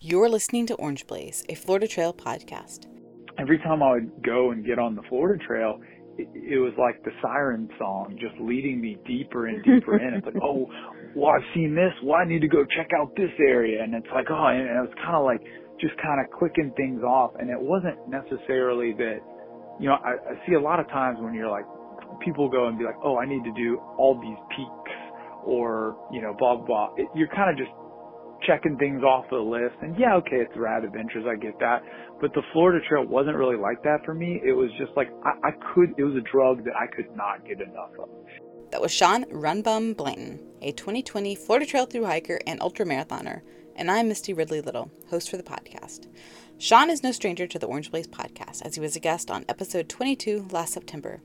You're listening to Orange Blaze, a Florida Trail podcast. Every time I would go and get on the Florida Trail, it was like the siren song just leading me deeper and deeper in. It's like, oh, well, I've seen this. Well, I need to go check out this area. And it's like, oh, and it was kind of like just kind of clicking things off. And it wasn't necessarily that, you know, I see a lot of times when you're like, people go and be like, oh, I need to do all these peaks or, you know, blah, blah. You're kind of just checking things off the list. And yeah, okay, it's rad adventures. I get that. But the Florida Trail wasn't really like that for me. It was just like, it was a drug that I could not get enough of. That was Sean Runbum Blanton, a 2020 Florida Trail thru hiker and ultramarathoner. And I'm Misty Ridley Little, host for the podcast. Sean is no stranger to the Orange Blaze podcast, as he was a guest on episode 22 last September.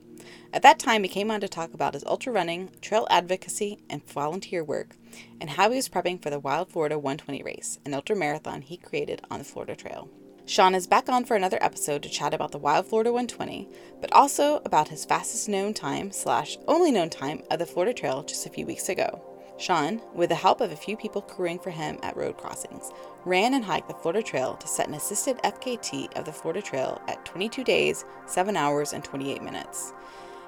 At that time, he came on to talk about his ultra running, trail advocacy, and volunteer work, and how he was prepping for the Wild Florida 120 race, an ultra marathon he created on the Florida Trail. Sean is back on for another episode to chat about the Wild Florida 120, but also about his fastest known time / only known time of the Florida Trail just a few weeks ago. Sean, with the help of a few people crewing for him at road crossings, ran and hiked the Florida Trail to set an assisted FKT of the Florida Trail at 22 days, 7 hours, and 28 minutes.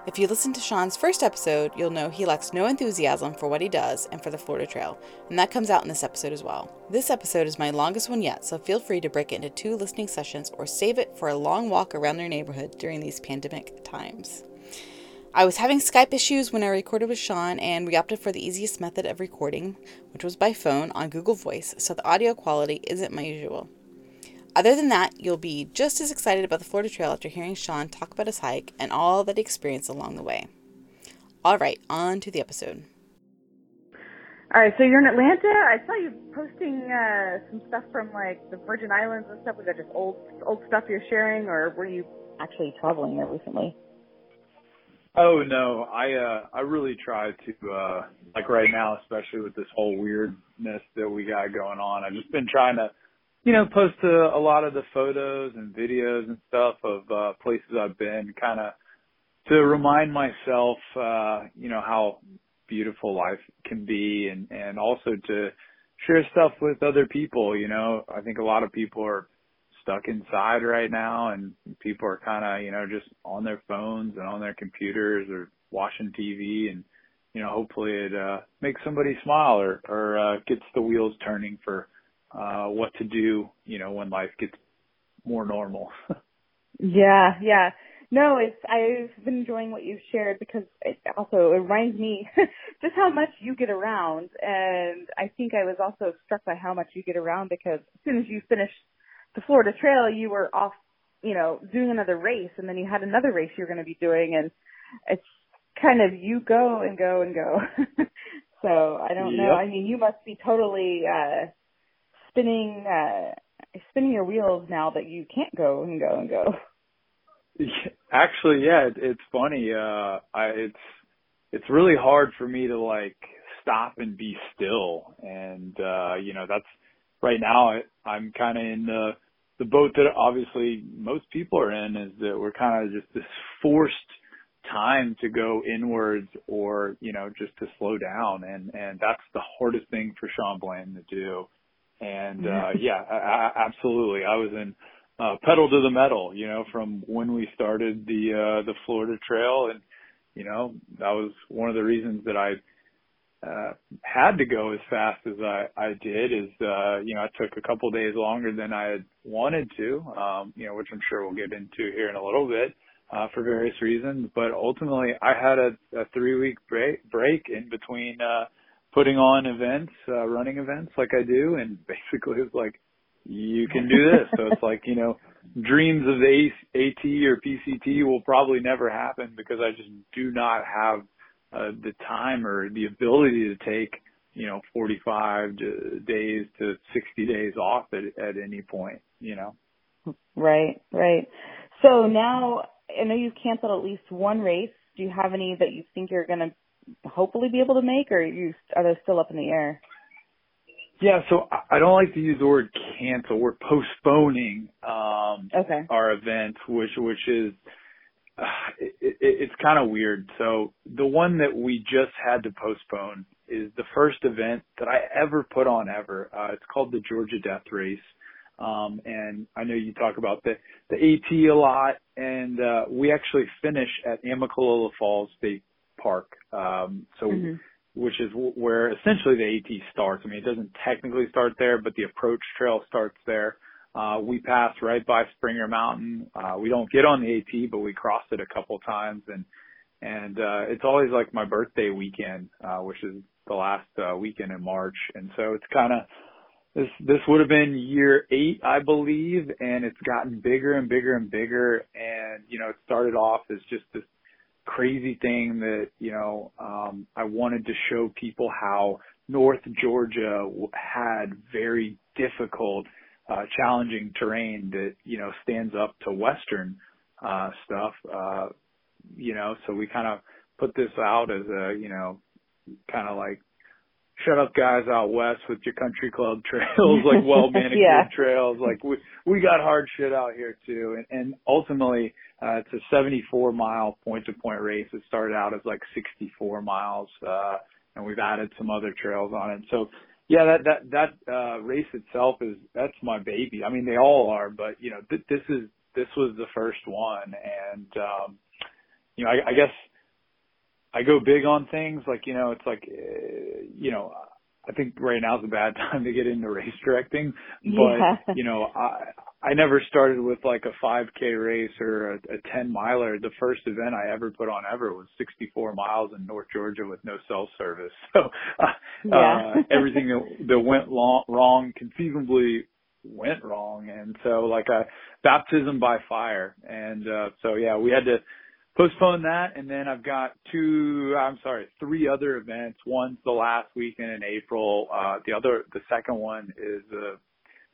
If you listen to Sean's first episode, you'll know he lacks no enthusiasm for what he does and for the Florida Trail, and that comes out in this episode as well. This episode is my longest one yet, so feel free to break it into 2 listening sessions or save it for a long walk around your neighborhood during these pandemic times. I was having Skype issues when I recorded with Sean, and we opted for the easiest method of recording, which was by phone on Google Voice, so the audio quality isn't my usual. Other than that, you'll be just as excited about the Florida Trail after hearing Sean talk about his hike and all that he experienced along the way. All right, on to the episode. All right, so you're in Atlanta. I saw you posting some stuff from like the Virgin Islands and stuff. Was that just old stuff you're sharing, or were you actually traveling there recently? Oh no, I really try to like right now, especially with this whole weirdness that we got going on. I've just been trying to, you know, post a lot of the photos and videos and stuff of places I've been, kind of to remind myself, you know, how beautiful life can be, and also to share stuff with other people. You know, I think a lot of people are stuck inside right now, and people are kind of, you know, just on their phones and on their computers or watching TV, and, you know, hopefully it makes somebody smile or gets the wheels turning for what to do, you know, when life gets more normal. Yeah. No, I've been enjoying what you've shared, because it also reminds me just how much you get around. And I think I was also struck by how much you get around, because as soon as you finish the Florida Trail, you were off, you know, doing another race, and then you had another race you were going to be doing, and it's kind of you go and go and go. So I don't know. I mean, you must be totally spinning your wheels now that you can't go and go and go. Actually, yeah, it's funny. It's really hard for me to like stop and be still, and you know, that's right now. I'm kind of in the boat that obviously most people are in, is that we're kind of just this forced time to go inwards, or, you know, just to slow down. And that's the hardest thing for Sean Blanton to do. And, absolutely. I was in pedal to the metal, you know, from when we started the Florida Trail. And, you know, that was one of the reasons that I had to go as fast as I did, is, you know, I took a couple days longer than I had wanted to, you know, which I'm sure we'll get into here in a little bit, for various reasons. But ultimately, I had a 3-week break in between putting on events, running events like I do, and basically it was like, you can do this. So it's like, you know, dreams of the AT or PCT will probably never happen, because I just do not have the time or the ability to take, you know, 45 days to 60 days off at any point, you know. Right. So now, I know you've canceled at least one race. Do you have any that you think you're going to hopefully be able to make, or are those still up in the air? Yeah, so I don't like to use the word cancel. We're postponing our event, which is it's kind of weird. So the one that we just had to postpone is the first event that I ever put on ever. It's called the Georgia Death Race. And I know you talk about the AT a lot, and we actually finish at Amicalola Falls State Park, which is where essentially the AT starts. I mean, it doesn't technically start there, but the approach trail starts there. We pass right by Springer Mountain. We don't get on the AT, but we cross it a couple times, and it's always like my birthday weekend, which is the last weekend in March, and so it's kind of. This would have been year 8, I believe, and it's gotten bigger and bigger and bigger. And, you know, it started off as just this crazy thing that, you know, I wanted to show people how North Georgia had very difficult, challenging terrain that, you know, stands up to Western stuff. You know, so we kind of put this out as a, you know, kind of like, shut up guys out west with your country club trails, like well manicured trails. Like we got hard shit out here too. And ultimately, it's a 74-mile point-to-point race. It started out as like 64 miles, and we've added some other trails on it. So yeah, that race itself that's my baby. I mean, they all are, but you know, this was the first one. And, you know, I guess, I go big on things like, you know, it's like, you know, I think right now is a bad time to get into race directing, but, you know, I never started with like a 5K race or a 10 miler. The first event I ever put on ever was 64 miles in North Georgia with no cell service. So everything that went wrong conceivably went wrong. And so like a baptism by fire. And so, yeah, we had to postpone that, and then I've got three other events. One's the last weekend in April. The second one is the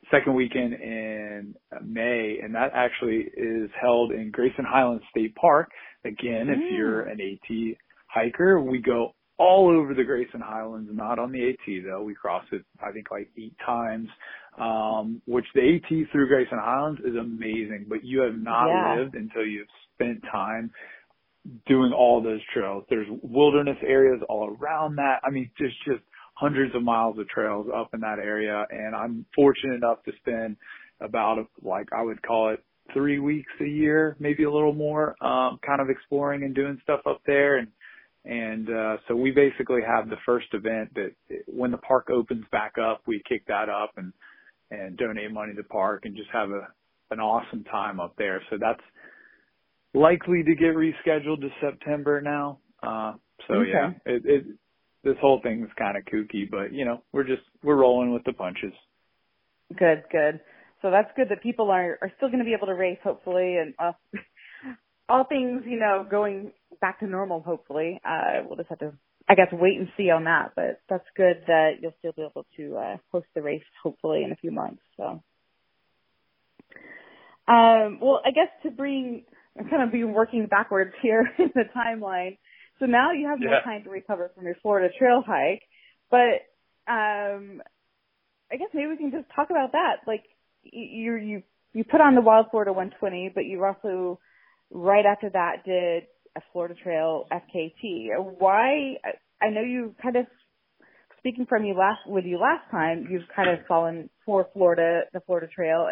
second weekend in May, and that actually is held in Grayson Highlands State Park. Again, if you're an AT hiker, we go all over the Grayson Highlands, not on the AT though. We cross it, I think, like 8 times, which the AT through Grayson Highlands is amazing, but you have not lived until you've spent time doing all those trails. There's wilderness areas all around that. I mean, just hundreds of miles of trails up in that area. And I'm fortunate enough to spend about, like, I would call it 3 weeks a year, maybe a little more, kind of exploring and doing stuff up there. And so we basically have the first event that when the park opens back up, we kick that up and donate money to the park and just have an awesome time up there. So that's likely to get rescheduled to September now. This whole thing is kind of kooky, but you know, we're rolling with the punches. Good. So that's good that people are still going to be able to race, hopefully, and all things, you know, going back to normal, hopefully. We'll just have to, I guess, wait and see on that, but that's good that you'll still be able to host the race, hopefully, in a few months. So, well, I guess I'm kind of been working backwards here in the timeline. So now you have more time to recover from your Florida Trail hike, but I guess maybe we can just talk about that. Like you put on the Wild Florida 120, but you also right after that did a Florida Trail FKT. Why? I know you kind of, speaking with you last time, you've kind of fallen for the Florida Trail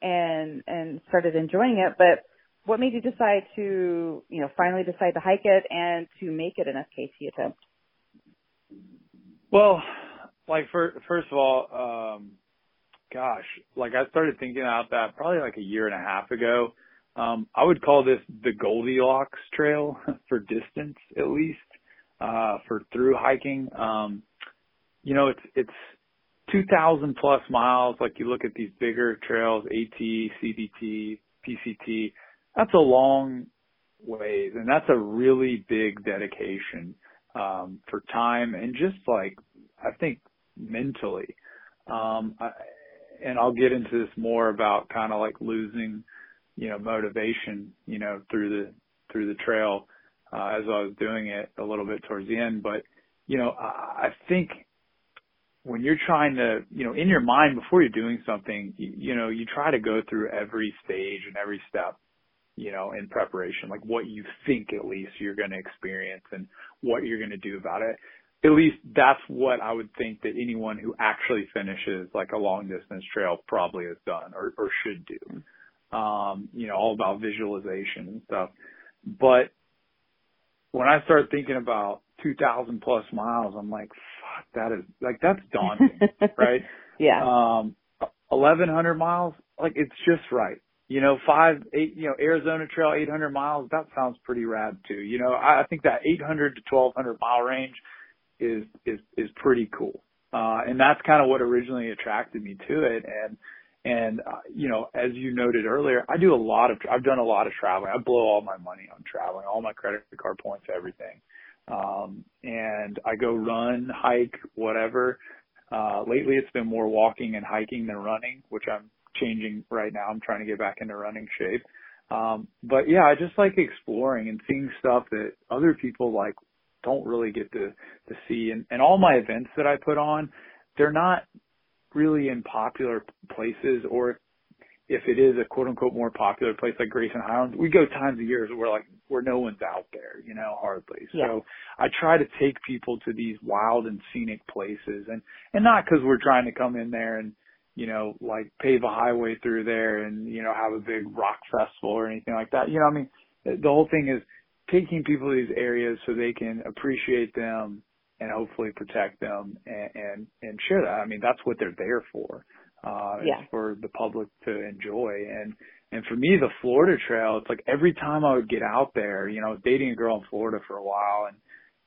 and started enjoying it, but what made you decide to, you know, finally decide to hike it and to make it an FKT attempt? Well, like, first of all, I started thinking about that probably like a year and a half ago. I would call this the Goldilocks Trail for distance, at least, for through hiking. You know, it's 2,000 plus miles. Like you look at these bigger trails, AT, CDT, PCT. That's a long ways, and that's a really big dedication for time and just, like, I think mentally. And I'll get into this more about kind of like losing, you know, motivation, you know, through the trail as I was doing it a little bit towards the end. But, you know, I think when you're trying to, you know, in your mind before you're doing something, you know, you try to go through every stage and every step. you know, in preparation, like what you think at least you're going to experience and what you're going to do about it. At least that's what I would think that anyone who actually finishes like a long distance trail probably has done or should do. You know, all about visualization and stuff. But when I start thinking about 2,000 plus miles, I'm like, fuck, that is like, that's daunting, right? Yeah. 1,100 miles, like it's just right. You know, 5, 8, you know, Arizona Trail, 800 miles, that sounds pretty rad too. You know, I think that 800 to 1,200 mile range is pretty cool. And that's kind of what originally attracted me to it. And you know, as you noted earlier, I've done a lot of traveling. I blow all my money on traveling, all my credit card points, everything. And I go run, hike, whatever. Lately it's been more walking and hiking than running, which I'm changing right now. I'm trying to get back into running shape. But yeah, I just like exploring and seeing stuff that other people like don't really get to see. And all my events that I put on, they're not really in popular places, or if it is a quote unquote more popular place like Grayson Highlands, we go times a year where no one's out there, you know, hardly. Yeah. So I try to take people to these wild and scenic places, and not because we're trying to come in there and, you know, like pave a highway through there and, you know, have a big rock festival or anything like that. You know, I mean, the whole thing is taking people to these areas so they can appreciate them and hopefully protect them and share that. I mean, that's what they're there for. It's for the public to enjoy. And for me, the Florida Trail, it's like every time I would get out there, you know, I was dating a girl in Florida for a while,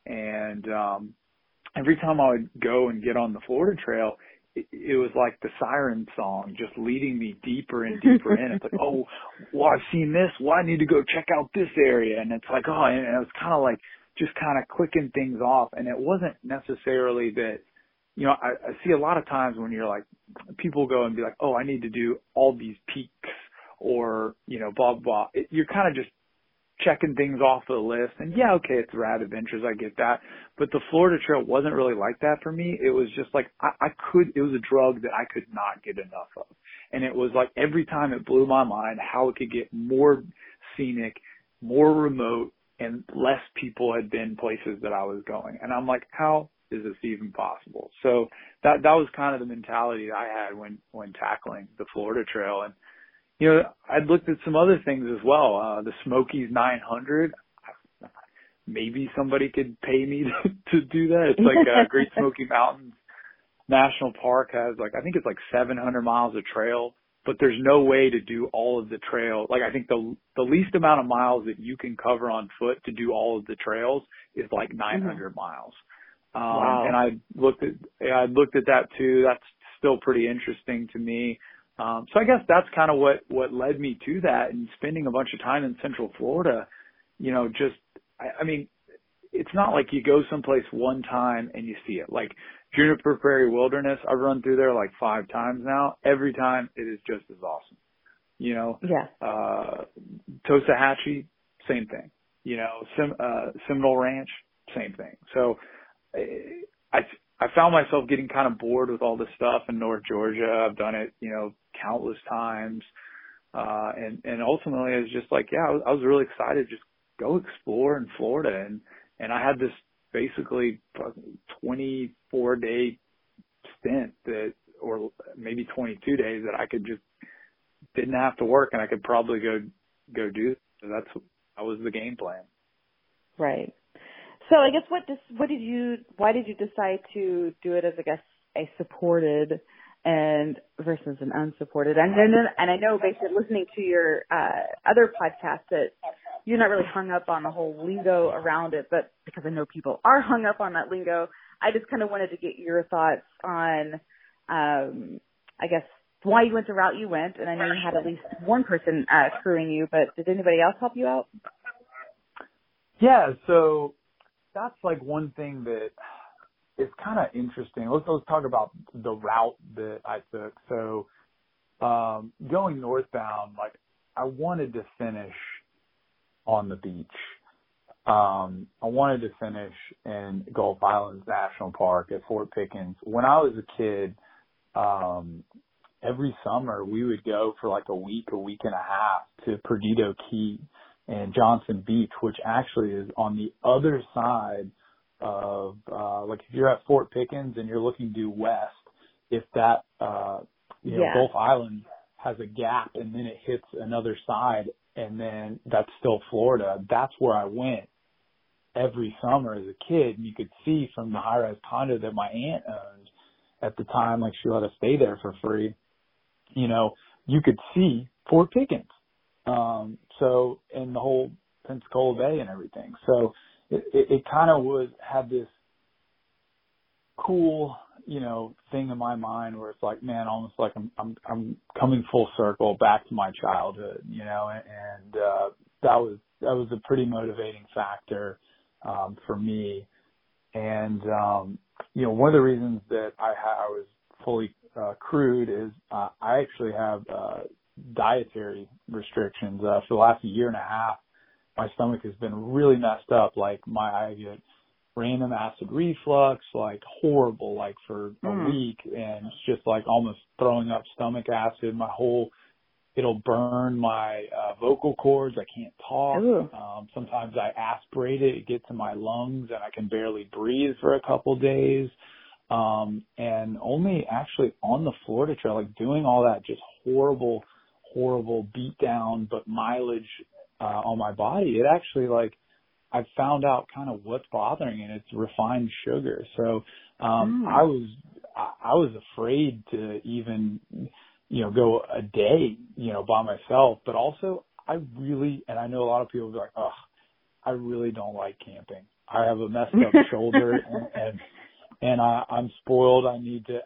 and every time I would go and get on the Florida Trail, it was like the siren song just leading me deeper and deeper in. It's like, oh, well, I've seen this. Well, I need to go check out this area. And it's like, oh, and it was kind of like just kind of clicking things off. And it wasn't necessarily that, you know, I see a lot of times when you're like, people go and be like, oh, I need to do all these peaks or, you know, blah, blah. You're kind of just checking things off the list. And yeah, okay, it's rad adventures. I get that. But the Florida Trail wasn't really like that for me. It was just like, it was a drug that I could not get enough of. And it was like every time it blew my mind how it could get more scenic, more remote, and less people had been places that I was going. And I'm like, how is this even possible? So that was kind of the mentality I had when tackling the Florida Trail. And, you know, I'd looked at some other things as well. The Smokies 900. Maybe somebody could pay me to do that. It's like Great Smoky Mountains National Park has like, I think it's like 700 miles of trail, but there's no way to do all of the trail. Like I think the least amount of miles that you can cover on foot to do all of the trails is like 900 miles. Wow. And I looked at that too. That's still pretty interesting to me. So I guess that's kind of what led me to that, and spending a bunch of time in Central Florida, you know, just, I mean, it's not like you go someplace one time and you see it. Like Juniper Prairie Wilderness, I've run through there like 5 times now. Every time it is just as awesome, you know? Yeah. Tosahatchee, same thing, you know, Seminole Ranch, same thing. So I found myself getting kind of bored with all this stuff in North Georgia. I've done it, you know, countless times. And ultimately it's just like, yeah, I was really excited. Just go explore in Florida. And I had this basically 24-day stint that, or maybe 22 days that I could just didn't have to work, and I could probably go do. So that was the game plan. Right. So I guess why did you decide to do it as, I guess, a supported and versus an unsupported? And I know based on listening to your other podcast that you're not really hung up on the whole lingo around it, but because I know people are hung up on that lingo, I just kind of wanted to get your thoughts on, I guess, why you went the route you went. And I know you had at least one person crewing you, but did anybody else help you out? Yeah, so that's like one thing that is kind of interesting. Let's talk about the route that I took. So going northbound, like I wanted to finish on the beach. I wanted to finish in Gulf Islands National Park at Fort Pickens. When I was a kid, every summer we would go for like a week and a half to Perdido Key and Johnson Beach, which actually is on the other side of, like if you're at Fort Pickens and you're looking due west, if that, Gulf Island has a gap and then it hits another side and then that's still Florida. That's where I went every summer as a kid, and you could see from the high-rise condo that my aunt owned at the time, like she let us stay there for free, you know, you could see Fort Pickens. So, and the whole Pensacola Bay and everything. So it kind of had this cool, you know, thing in my mind where it's like, man, almost like I'm coming full circle back to my childhood, you know, and that was a pretty motivating factor for me. And, you know, one of the reasons that I was fully crewed is I actually have dietary restrictions. For the last year and a half, my stomach has been really messed up. Like, I get random acid reflux, like horrible, like for a week. And it's just like almost throwing up stomach acid. It'll burn my vocal cords. I can't talk. Sometimes I aspirate it. It gets in my lungs, and I can barely breathe for a couple days. And only actually on the Florida Trail, like doing all that just horrible, horrible beatdown, but mileage on my body, it actually like I found out kind of what's bothering it. It's refined sugar. So I was afraid to even – you know, go a day, you know, by myself. But also and I know a lot of people be like, oh, I really don't like camping. I have a messed up shoulder and I'm spoiled.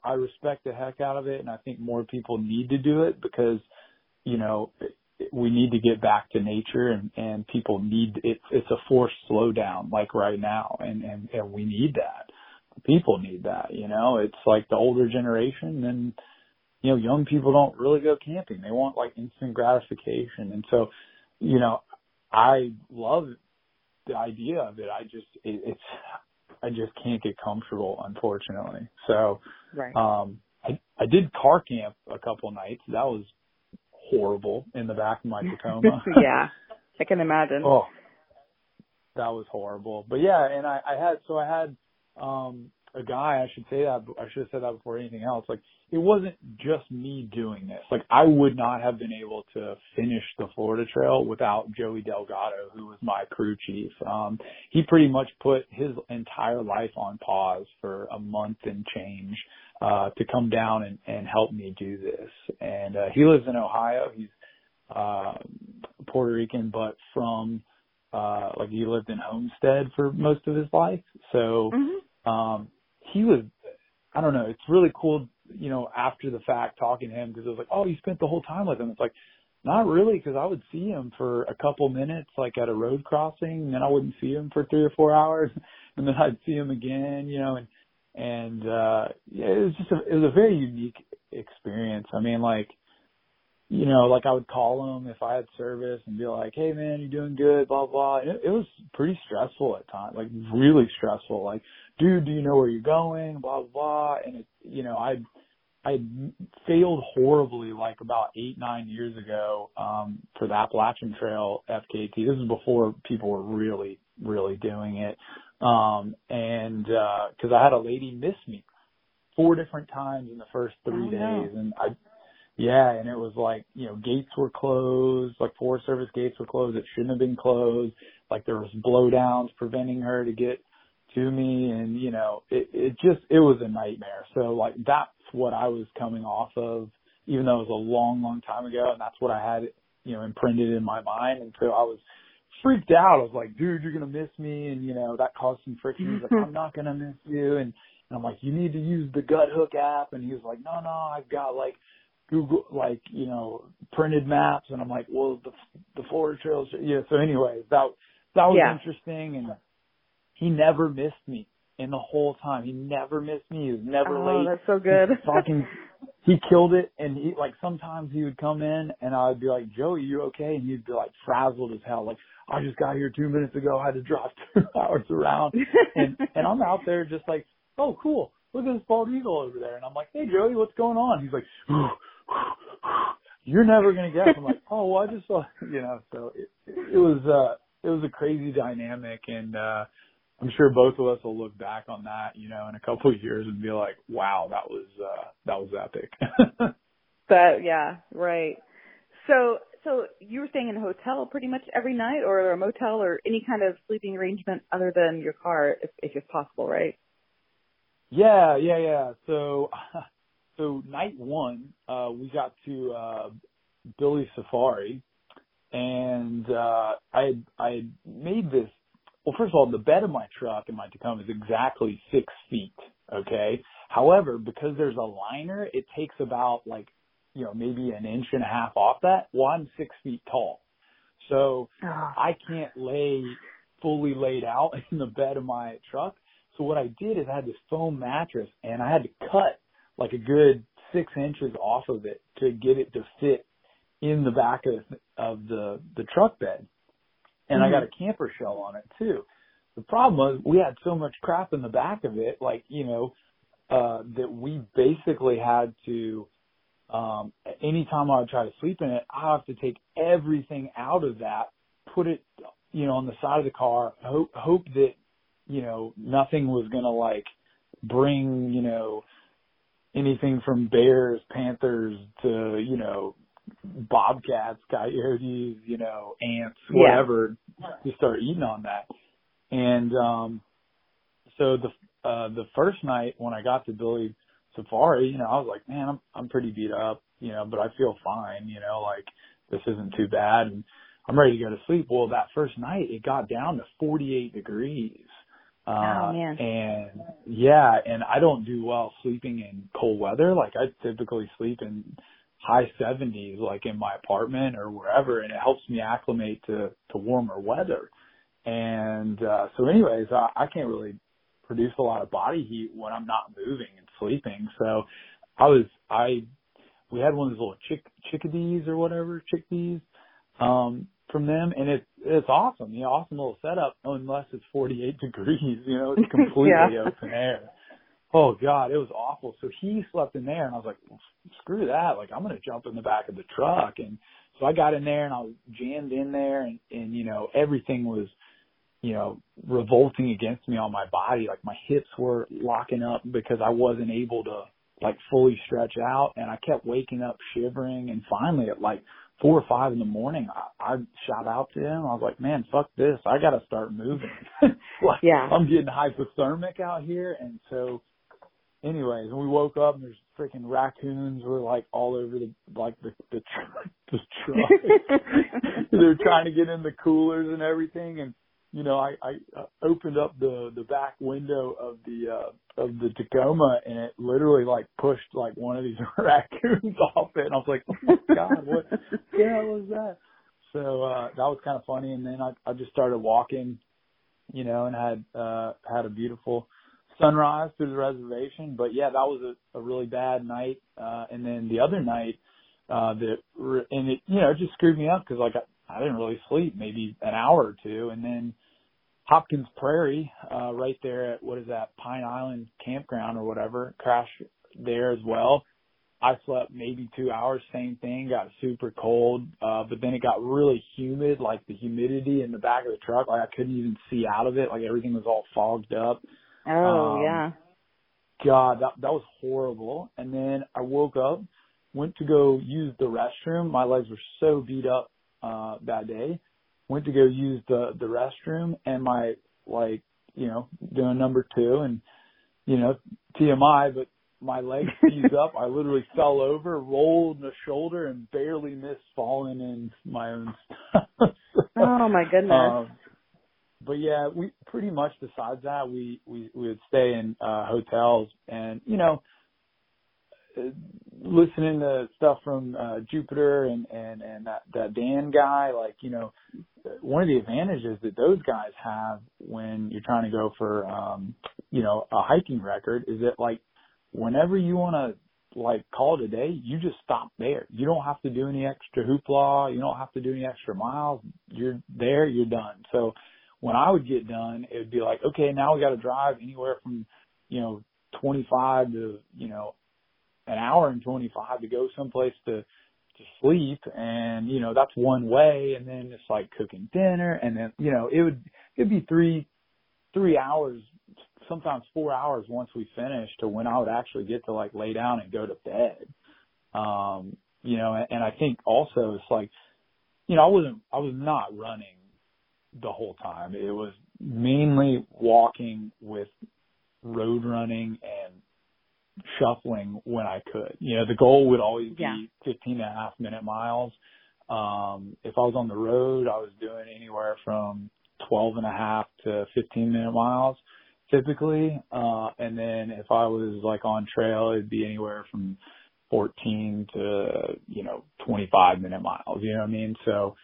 I respect the heck out of it. And I think more people need to do it because, you know, we need to get back to nature and people need it. It's a forced slowdown like right now. And we need that. People need that, you know, it's like the older generation and, you know, young people don't really go camping. They want like instant gratification. And so, you know, I love the idea of it. I just can't get comfortable, unfortunately. So, right. I did car camp a couple nights. That was horrible in the back of my Tacoma. Yeah. I can imagine. Oh, that was horrible. But yeah. And I had a guy, I should say that, I should have said that before anything else. Like, it wasn't just me doing this. Like, I would not have been able to finish the Florida Trail without Joey Delgado, who was my crew chief. He pretty much put his entire life on pause for a month and change to come down and help me do this. And he lives in Ohio. He's Puerto Rican, but from like he lived in Homestead for most of his life. So he was, I don't know, it's really cool, you know, after the fact talking to him because it was like, oh, you spent the whole time with him. It's like, not really, because I would see him for a couple minutes, like at a road crossing, and then I wouldn't see him for 3 or 4 hours, and then I'd see him again, you know, and yeah, it was a very unique experience. I mean, like, you know, like I would call him if I had service and be like, hey man, you're doing good, blah, blah. It was pretty stressful at times, like really stressful. Like, dude, do you know where you're going? Blah, blah. And, it, you know, I failed horribly like about 8-9 years ago for the Appalachian Trail FKT. This is before people were really, really doing it. And because I had a lady miss me 4 different times in the first 3 days. No. And it was like, you know, gates were closed, like Forest Service gates were closed. It shouldn't have been closed. Like there was blowdowns preventing her to get to me, and you know, it was a nightmare. So like that's what I was coming off of, even though it was a long, long time ago, and that's what I had, you know, imprinted in my mind. And so I was freaked out. I was like, dude, you're gonna miss me, and you know, that caused some friction. He's like, I'm not gonna miss you, and I'm like, you need to use the Gut Hook app, and he was like, no, I've got like Google, like, you know, printed maps, and I'm like, well, the Florida Trail, yeah. So anyway, that was interesting. And he never missed me in the whole time. He never missed me. He was never late. Oh, that's so good. He killed it. And he, like, sometimes he would come in and I'd be like, Joey, you okay? And he'd be like frazzled as hell. Like, I just got here 2 minutes ago. I had to drive 2 hours around. And I'm out there just like, oh, cool. Look at this bald eagle over there. And I'm like, hey, Joey, what's going on? He's like, you're never going to guess. I'm like, oh, well, I just saw, you know, so it was a crazy dynamic. And, I'm sure both of us will look back on that, you know, in a couple of years and be like, wow, that was epic. But yeah, right. So you were staying in a hotel pretty much every night, or a motel, or any kind of sleeping arrangement other than your car, if it's possible, right? Yeah. So night one, we got to Billy's Safari, and I made this. Well, first of all, the bed of my truck in my Tacoma is exactly 6 feet. Okay. However, because there's a liner, it takes about maybe an inch and a half off that. Well, I'm 6 feet tall, so I can't lay fully laid out in the bed of my truck. So what I did is I had this foam mattress, and I had to cut like a good 6 inches off of it to get it to fit in the back of the truck bed. And I got a camper shell on it too. The problem was we had so much crap in the back of it, that we basically had to, anytime I would try to sleep in it, I have to take everything out of that, put it, on the side of the car, hope that, nothing was going to bring, anything from bears, panthers to, bobcats, coyotes, ants, whatever, to start eating on that. And so the first night when I got to Billy Safari, I was like, man, I'm pretty beat up, but I feel fine, this isn't too bad, and I'm ready to go to sleep. Well, that first night it got down to 48 degrees. Oh, man. And yeah, and I don't do well sleeping in cold weather. I typically sleep in high 70s, in my apartment or wherever, and it helps me acclimate to warmer weather. And so anyways, I can't really produce a lot of body heat when I'm not moving and sleeping. So we had one of those little chickadees or whatever, chickpeas, from them, and it's awesome. Awesome little setup, unless it's 48 degrees, it's completely open air. Oh, God, it was awful. So he slept in there, and I was like, well, screw that. I'm going to jump in the back of the truck. And so I got in there, and I was jammed in there, and everything was, revolting against me on my body. My hips were locking up because I wasn't able to, fully stretch out. And I kept waking up shivering. And finally, at, 4 or 5 in the morning, I shot out to him. I was like, man, fuck this. I got to start moving. I'm getting hypothermic out here. And so – anyways, we woke up and there's freaking raccoons were all over the truck. They're trying to get in the coolers and everything. And I opened up the back window of the Tacoma, and it literally pushed one of these raccoons off it. And I was like, oh my God, what the hell was that? So that was kind of funny. And then I just started walking, and had a beautiful sunrise through the reservation. But yeah, that was a really bad night. And then the other night, it just screwed me up because I didn't really sleep, maybe an hour or two. And then Hopkins Prairie, right there at Pine Island Campground or whatever, crashed there as well. I slept maybe 2 hours, same thing, got super cold. But then it got really humid, the humidity in the back of the truck, I couldn't even see out of it, everything was all fogged up. Oh, yeah. God, that was horrible. And then I woke up, went to go use the restroom. My legs were so beat up that day. Went to go use the restroom, and my, doing number two and, TMI, but my legs seized up. I literally fell over, rolled in the shoulder, and barely missed falling in my own stuff. Oh, my goodness. But yeah, we pretty much besides that, we would stay in hotels and, listening to stuff from Jupiter and that Dan guy, one of the advantages that those guys have when you're trying to go for, a hiking record is that whenever you want to call it a day, you just stop there. You don't have to do any extra hoopla. You don't have to do any extra miles. You're there, you're done. So when I would get done, it would be okay, now we got to drive anywhere from, 25 to, an hour and 25 to go someplace to sleep, and you know that's one way, and then it's like cooking dinner, and then you know it'd be three hours, sometimes 4 hours once we finished to when I would actually get to like lay down and go to bed. You know, and I think also it's like, you know, I was not running the whole time. It was mainly walking with road running and shuffling when I could. You know, the goal would always be 15.5 minute miles. If I was on the road, I was doing anywhere from 12.5 to 15 minute miles typically. And then if I was like on trail, it'd be anywhere from 14 to, you know, 25 minute miles. You know what I mean? So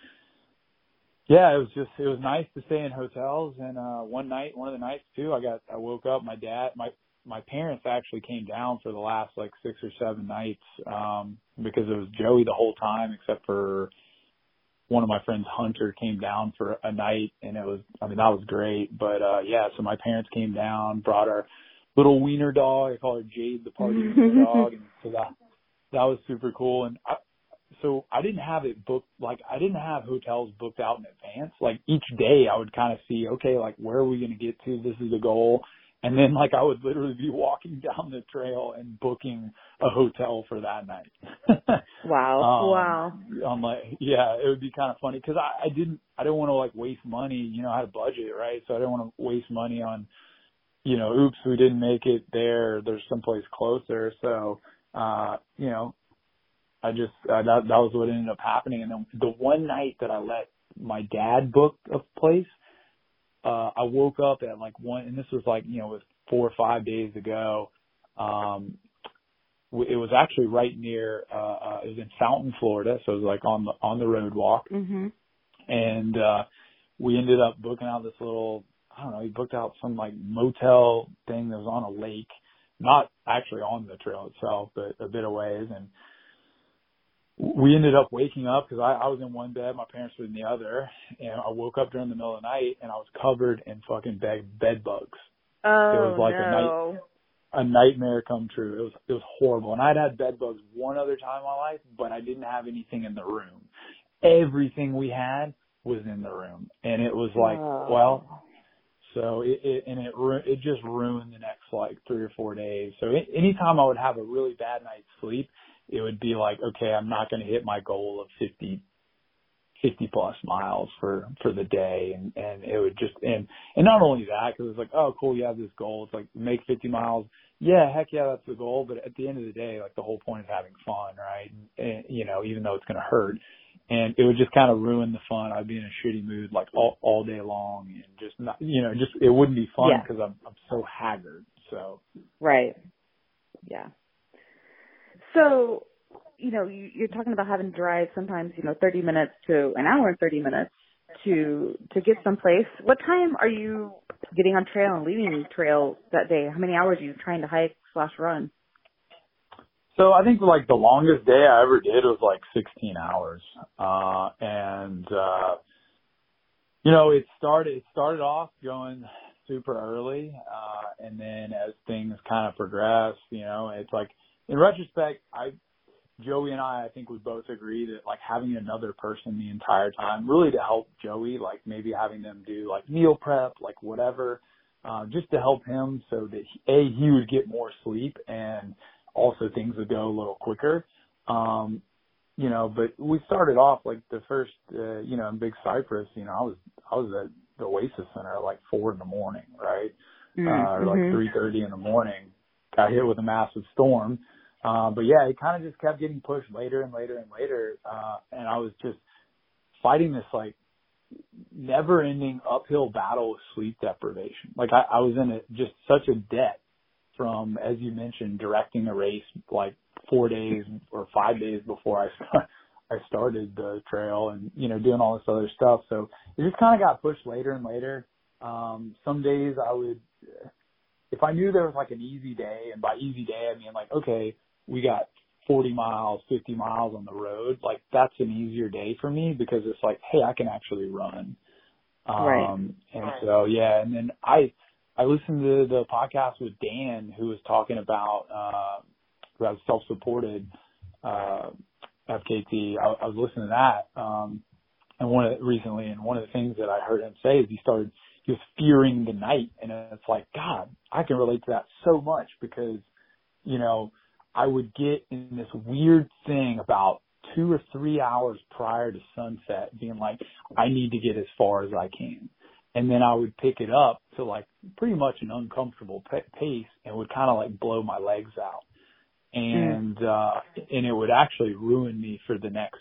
yeah, it was nice to stay in hotels. And one of the nights too, I woke up, my dad, my parents actually came down for the last like 6 or 7 nights, because it was Joey the whole time, except for one of my friends, Hunter, came down for a night, and that was great. But so my parents came down, brought our little wiener dog. I call her Jade, the party wiener dog. And so that was super cool. And I didn't have it booked. Like I didn't have hotels booked out in advance. Like each day I would kind of see, okay, like where are we going to get to? This is the goal. And then like I would literally be walking down the trail and booking a hotel for that night. Wow. I'm like, yeah, it would be kind of funny because I didn't want to like waste money. You know, I had a budget, right? So I didn't want to waste money on, you know, oops, we didn't make it there. There's someplace closer. So, you know, that was what ended up happening. And then the one night that I let my dad book a place, I woke up at like 1, and this was like, you know, it was 4 or 5 days ago. It was actually right near, it was in Fountain, Florida. So it was like on the road walk. Mm-hmm. And, we ended up booking out this little, I don't know, he booked out some like motel thing that was on a lake, not actually on the trail itself, but a bit of ways. And we ended up waking up because I was in one bed, my parents were in the other, and I woke up during the middle of the night and I was covered in fucking bed bugs. Oh, it was like a nightmare come true. It was horrible. And I'd had bed bugs one other time in my life, but I didn't have anything in the room. Everything we had was in the room, and it was like, so it just ruined the next like 3 or 4 days. So anytime I would have a really bad night's sleep, it would be like, okay, I'm not going to hit my goal of 50 plus miles for the day. And it would just, and not only that, because it's like, oh, cool, you have this goal. It's like, make 50 miles. Yeah, heck yeah, that's the goal. But at the end of the day, like the whole point is having fun, right? And you know, even though it's going to hurt. And it would just kind of ruin the fun. I'd be in a shitty mood like all day long, and just not, you know, just it wouldn't be fun because I'm so haggard. So right, yeah. So, you know, you're talking about having to drive sometimes, you know, 30 minutes to an hour and 30 minutes to get someplace. What time are you getting on trail and leaving the trail that day? How many hours are you trying to hike/run? So I think like the longest day I ever did was like 16 hours. You know, it started off going super early. And then as things kind of progressed, you know, it's like in retrospect, Joey and I think we both agree that like having another person the entire time really to help Joey, like maybe having them do like meal prep, like whatever, just to help him so that he would get more sleep and also things would go a little quicker. You know, but we started off like the first, you know, in Big Cypress, you know, I was at the Oasis Center at like 4 in the morning, right? Like 3:30 in the morning, got hit with a massive storm. But yeah, it kind of just kept getting pushed later and later and later. And I was just fighting this like never ending uphill battle with sleep deprivation. Like I was in just such a debt from, as you mentioned, directing a race like 4 days or 5 days before I started the trail and, you know, doing all this other stuff. So it just kind of got pushed later and later. Some days I would, if I knew there was like an easy day, and by easy day, I mean like, okay, we got 40 miles, 50 miles on the road. Like that's an easier day for me because it's like, hey, I can actually run. So, yeah. And then I listened to the podcast with Dan, who was talking about that was self-supported FKT, I was listening to that and one of the things that I heard him say is he was fearing the night, and it's like, God, I can relate to that so much because, you know, I would get in this weird thing about 2 or 3 hours prior to sunset being like, I need to get as far as I can. And then I would pick it up to like pretty much an uncomfortable pace and would kind of like blow my legs out. And it would actually ruin me for the next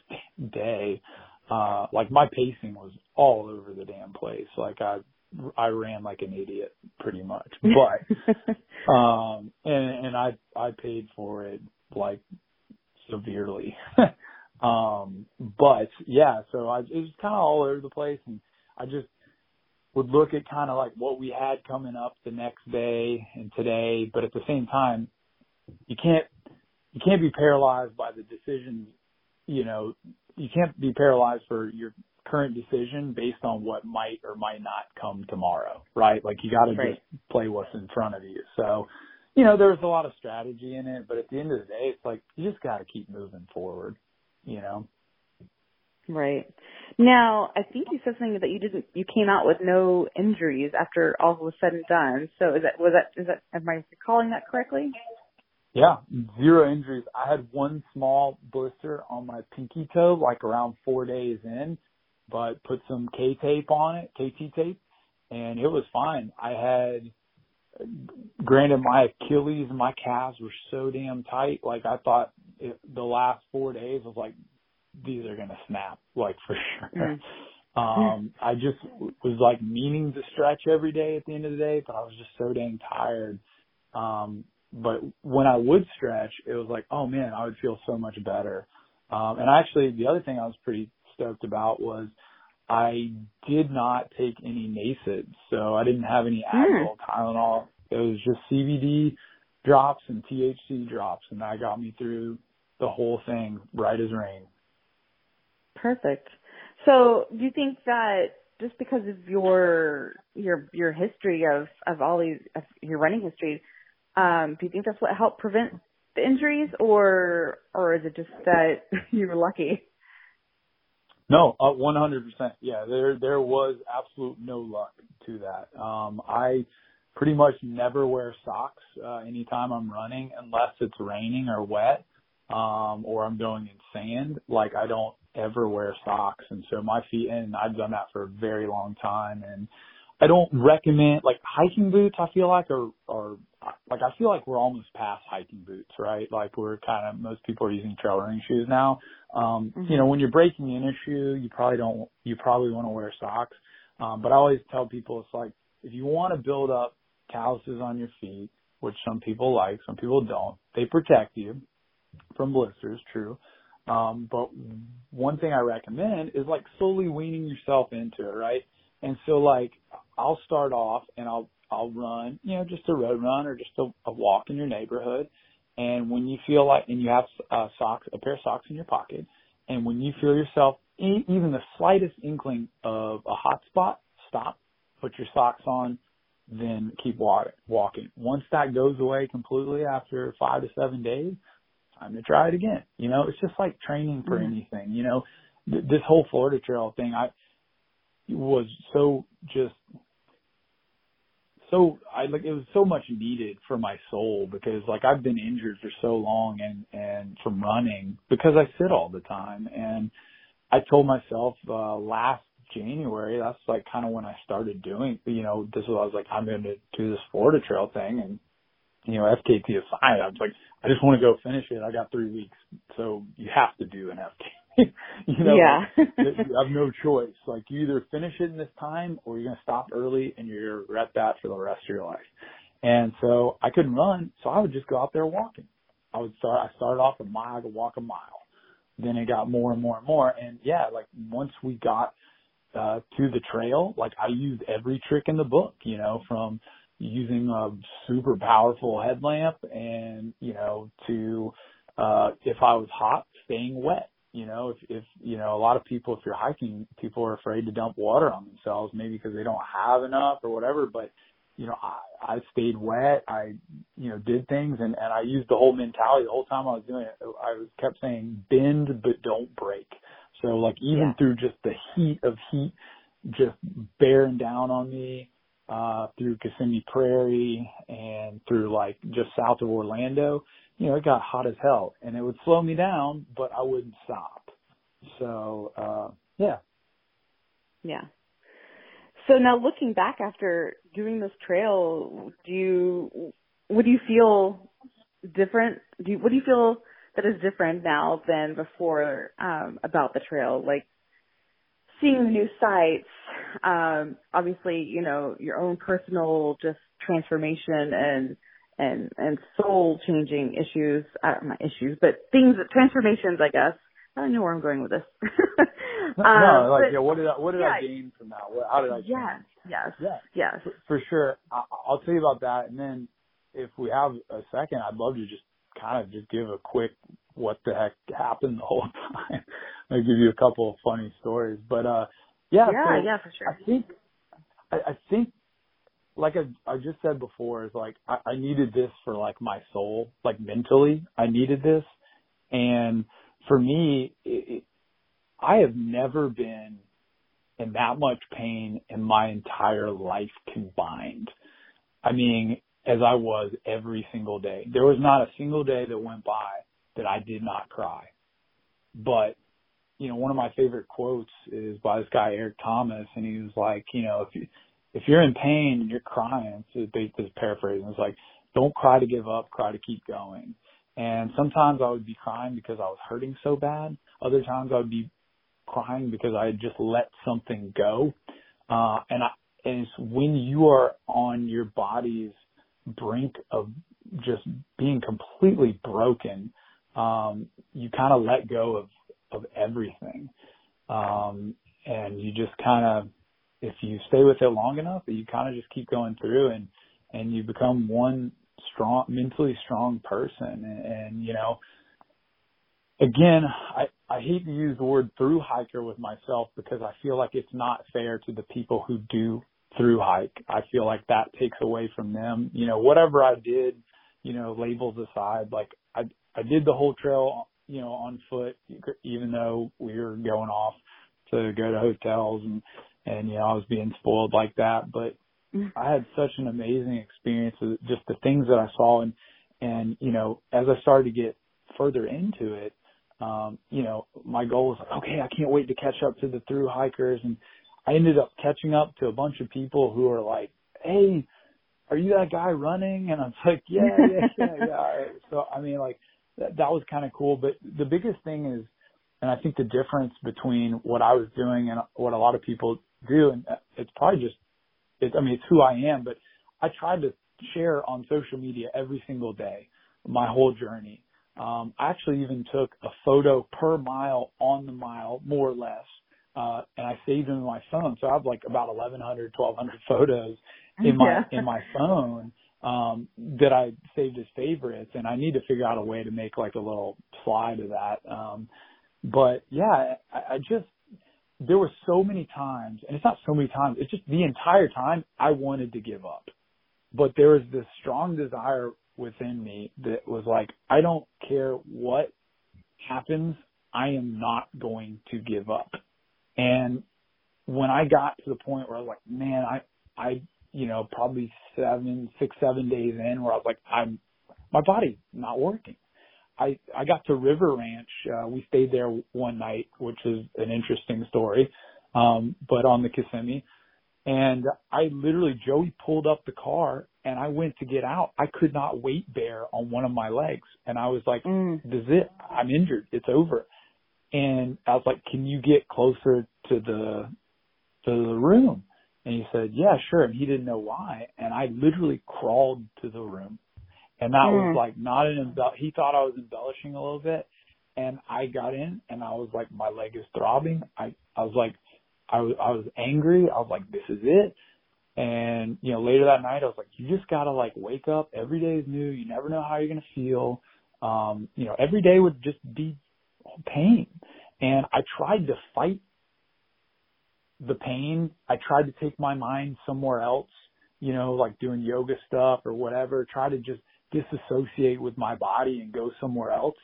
day. Like my pacing was all over the damn place. Like I ran like an idiot pretty much, but, and I paid for it like severely. But yeah, so it was kind of all over the place, and I just would look at kind of like what we had coming up the next day and today. But at the same time, you can't be paralyzed by the decisions, you know, you can't be paralyzed for your current decision based on what might or might not come tomorrow, right? Like you got to just play what's in front of you. So, you know, there's a lot of strategy in it, but at the end of the day, it's like, you just got to keep moving forward, you know? Right. Now, I think you said something that you came out with no injuries after all was said and done. So am I recalling that correctly? Yeah, zero injuries. I had one small blister on my pinky toe, like around 4 days in, but put some KT tape, and it was fine. I had, granted, my Achilles and my calves were so damn tight. Like I thought the last 4 days was like, these are going to snap, like for sure. I just was like meaning to stretch every day at the end of the day, but I was just so dang tired. But when I would stretch, it was like, oh man, I would feel so much better. And actually the other thing I was pretty stoked about was I did not take any NSAIDs. So I didn't have any Advil, Tylenol. It was just CBD drops and THC drops. And that got me through the whole thing right as rain. Perfect. So do you think that just because of your history of all these, of your running history, do you think that's what helped prevent the injuries, or is it just that you were lucky? No, 100%. Yeah, there was absolute no luck to that. I pretty much never wear socks anytime I'm running unless it's raining or wet, or I'm going in sand. Like I don't ever wear socks, and so my feet, and I've done that for a very long time, and I don't recommend, like, hiking boots. I feel like I feel like we're almost past hiking boots, right? Like we're kind of, most people are using trail running shoes now. You know, when you're breaking in a shoe, you probably want to wear socks. But I always tell people, it's like, if you want to build up calluses on your feet, which some people like, some people don't, they protect you from blisters. True. But one thing I recommend is like slowly weaning yourself into it, right? And so like I'll start off and I'll run, you know, just a road run or just a walk in your neighborhood. And when you feel like, and you have a pair of socks in your pocket, and when you feel yourself even the slightest inkling of a hot spot, stop, put your socks on, then keep walking. Once that goes away completely after 5 to 7 days, time to try it again. You know, it's just like training for anything. You know, this whole Florida Trail thing, it was so much needed for my soul, because like I've been injured for so long and from running because I sit all the time. And I told myself, last January, that's like kind of when I started doing, you know, this was, I was like, I'm going to do this Florida Trail thing. And, you know, FKT aside, I was like, I just want to go finish it. I got 3 weeks. So you have to do an FKT. You know, yeah. I have no choice. Like, you either finish it in this time or you're going to stop early and you're going to regret that for the rest of your life. And so I couldn't run, so I would just go out there walking. I started off a mile, I could walk a mile. Then it got more and more and more. And yeah, like once we got to the trail, like I used every trick in the book, you know, from using a super powerful headlamp and, you know, to if I was hot, staying wet. You know, if you know, a lot of people, if you're hiking, people are afraid to dump water on themselves, maybe because they don't have enough or whatever. But you know, I stayed wet. I, you know, did things, and I used the whole mentality the whole time I was doing it. I was kept saying, bend but don't break. So like even through just the heat of heat, just bearing down on me, through Kissimmee Prairie and through like just south of Orlando, you know, it got hot as hell and it would slow me down, but I wouldn't stop. So, yeah. Yeah. So now looking back after doing this trail, what do you feel different? What do you feel that is different now than before, about the trail? Like seeing the new sites, obviously, you know, your own personal just transformation and soul changing issues, not issues, but transformations, I guess. I don't know where I'm going with this. What did I gain from that? How did I change? Yes. For sure. I'll tell you about that. And then if we have a second, I'd love to just kind of just give a quick what the heck happened the whole time. I'll give you a couple of funny stories. But, yeah, for sure. I think like I just said before, is like I needed this for like my soul, like mentally I needed this. And for me, I have never been in that much pain in my entire life combined. I mean, as I was every single day. There was not a single day that went by that I did not cry. But, you know, one of my favorite quotes is by this guy, Eric Thomas, and he was like, you know, if you're in pain and you're crying, it's basically paraphrasing, it's like, don't cry to give up, cry to keep going. And sometimes I would be crying because I was hurting so bad. Other times I would be crying because I had just let something go. And it's when you are on your body's brink of just being completely broken, you kind of let go of everything. And you just kind of, if you stay with it long enough, you kind of just keep going through and you become one strong, mentally strong person. And you know, again, I hate to use the word through hiker with myself because I feel like it's not fair to the people who do through hike. I feel like that takes away from them. You know, whatever I did, you know, labels aside, like I did the whole trail, you know, on foot, even though we were going off to go to hotels and you know, I was being spoiled like that, but I had such an amazing experience with just the things that I saw. And, you know, as I started to get further into it, you know, my goal was, okay, I can't wait to catch up to the thru hikers. And I ended up catching up to a bunch of people who are like, hey, are you that guy running? And I was like, yeah. So, I mean, like that was kind of cool. But the biggest thing is, and I think the difference between what I was doing and what a lot of people do, and it's probably just, it's who I am, but I tried to share on social media every single day, my whole journey. I actually even took a photo per mile on the mile, more or less, and I saved them in my phone. So I have like about 1,100, 1,200 photos in my phone that I saved as favorites, and I need to figure out a way to make like a little slide of that. But yeah, I just, there were so many times, and it's not so many times, it's just the entire time I wanted to give up. But there was this strong desire within me that was like, I don't care what happens, I am not going to give up. And when I got to the point where I was like, man, I you know, probably 7 days in where I was like, my body's not working. I got to River Ranch. We stayed there one night, which is an interesting story, but on the Kissimmee. And I literally, Joey pulled up the car, and I went to get out. I could not weight bear on one of my legs. And I was like, this is it. I'm injured. It's over. And I was like, can you get closer to the room? And he said, yeah, sure. And he didn't know why. And I literally crawled to the room. And that was like not an he thought I was embellishing a little bit. And I got in and I was like, my leg is throbbing. I was like, I was angry. I was like, this is it. And, you know, later that night I was like, you just got to like wake up. Every day is new. You never know how you're going to feel. You know, every day would just be pain. And I tried to fight the pain. I tried to take my mind somewhere else. you know, like doing yoga stuff or whatever, try to just disassociate with my body and go somewhere else.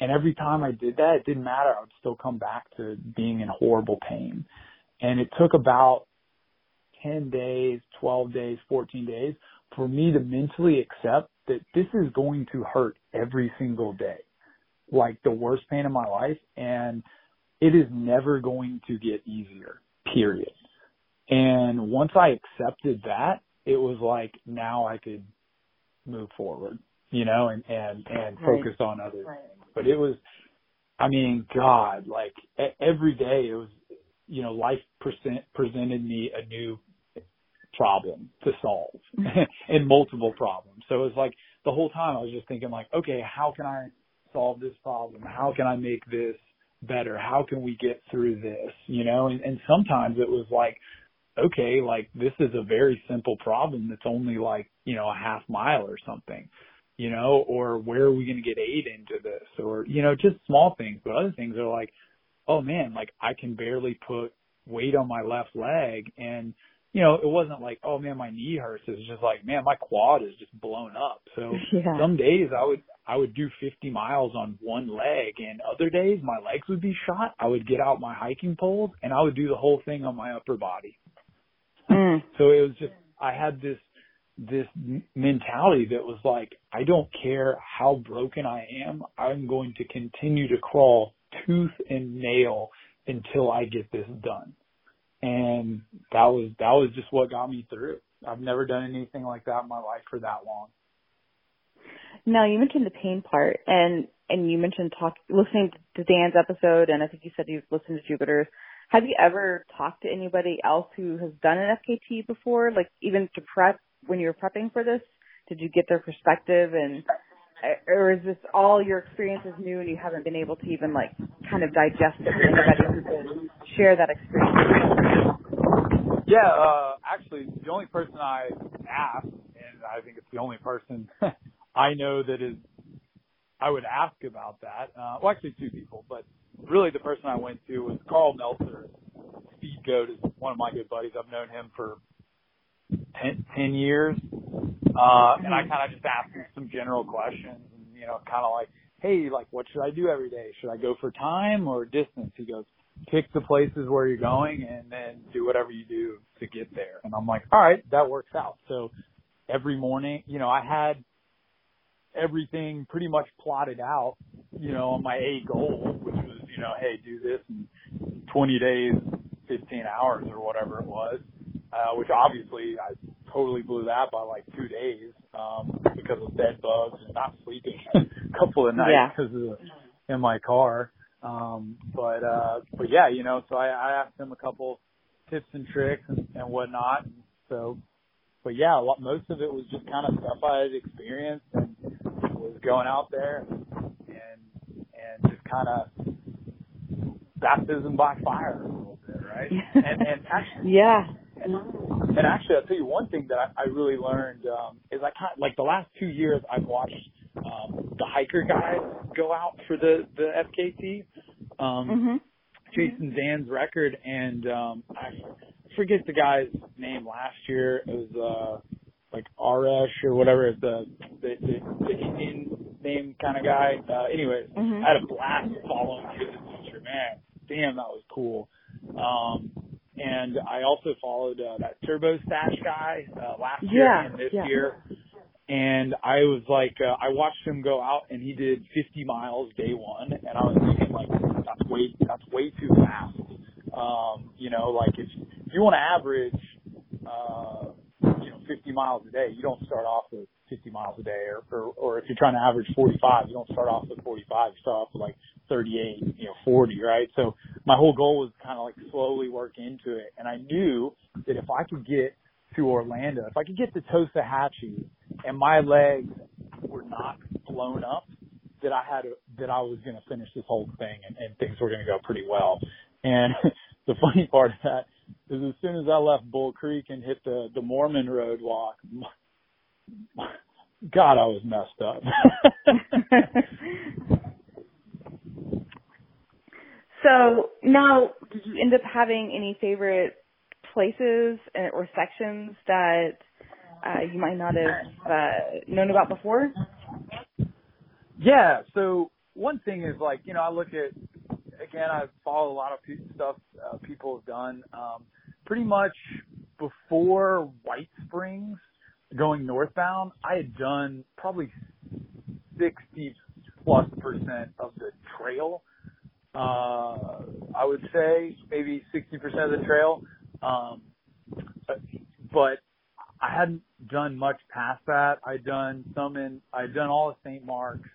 And every time I did that, it didn't matter. I would still come back to being in horrible pain. And it took about 10 days, 12 days, 14 days for me to mentally accept that this is going to hurt every single day, like the worst pain of my life. And it is never going to get easier, period. And once I accepted that, it was like, now I could move forward, you know, and focus on other things. But it was, I mean, God, like every day it was, you know, life presented me a new problem to solve and multiple problems. So it was like the whole time I was just thinking like, okay, how can I solve this problem? How can I make this better? How can we get through this? You know, and sometimes it was like, okay, like this is a very simple problem that's only like, you know, a half mile or something, you know, or where are we going to get aid into this? Or, you know, just small things. But other things are like, oh man, like I can barely put weight on my left leg. And, you know, it wasn't like, oh man, my knee hurts. It's just like, man, my quad is just blown up. So yeah. Some days I would do 50 miles on one leg, and other days my legs would be shot. I would get out my hiking poles and I would do the whole thing on my upper body. So it was just, I had this mentality that was like, I don't care how broken I am. I'm going to continue to crawl tooth and nail until I get this done. And that was just what got me through. I've never done anything like that in my life for that long. Now, you mentioned the pain part, and you mentioned listening to Dan's episode, and I think you said you've listened to Jupiter's. Have you ever talked to anybody else who has done an FKT before, like even to prep, when you were prepping for this? Did you get their perspective, and or is this all your experience is new and you haven't been able to even like kind of digest it with anybody who can share that experience? Yeah, actually, the only person I asked, and I think it's the only person I know that is, I would ask about that. Well, actually, two people, but really the person I went to was Carl Meltzer. Speed Goat is one of my good buddies. I've known him for 10 years. And I kind of just asked him some general questions, and, you know, kind of like, hey, like, what should I do every day? Should I go for time or distance? He goes, pick the places where you're going and then do whatever you do to get there. And I'm like, all right, that works out. So every morning, you know, I had everything pretty much plotted out, you know, on my A goal, which was, you know, hey, do this in 20 days, 15 hours or whatever it was, which obviously I totally blew that by like 2 days because of bed bugs and not sleeping a couple of nights because in my car. But yeah, you know, so I asked him a couple tips and tricks and whatnot. And so, but yeah, most of it was just kind of stuff I had experienced and was going out there and just kind of baptism by fire a little bit, right? And actually, yeah. And actually, I'll tell you one thing that I really learned is I kind of, like the last 2 years I've watched the hiker guys go out for the FKT, Jason Zan's record, and I forget the guy's name last year. It was like Arash or whatever, the Indian name kind of guy. Anyways, I had a blast following his adventure, man. Damn, that was cool. And I also followed that Turbo Stash guy last year and this year. And I was like, I watched him go out, and he did 50 miles day one. And I was thinking, like, that's way too fast. You know, like if you want to average, 50 miles a day, you don't start off with 50 miles a day. Or if you're trying to average 45, you don't start off with 45. You start off with like 38, 40, right? So my whole goal was kind of like slowly work into it. And I knew that if I could get to Orlando, if I could get to Tosahatchee and my legs were not blown up, that I was going to finish this whole thing and things were going to go pretty well. And the funny part of that is as soon as I left Bull Creek and hit the Mormon Road walk, God, I was messed up. So now, did you end up having any favorite places or sections that you might not have known about before? Yeah, so one thing is, like, you know, I look at, again, I follow a lot of stuff people have done. Pretty much before White Springs, going northbound, I had done probably 60+% of the trail. I would say maybe 60% of the trail. But I hadn't done much past that. I'd done all of St. Mark's.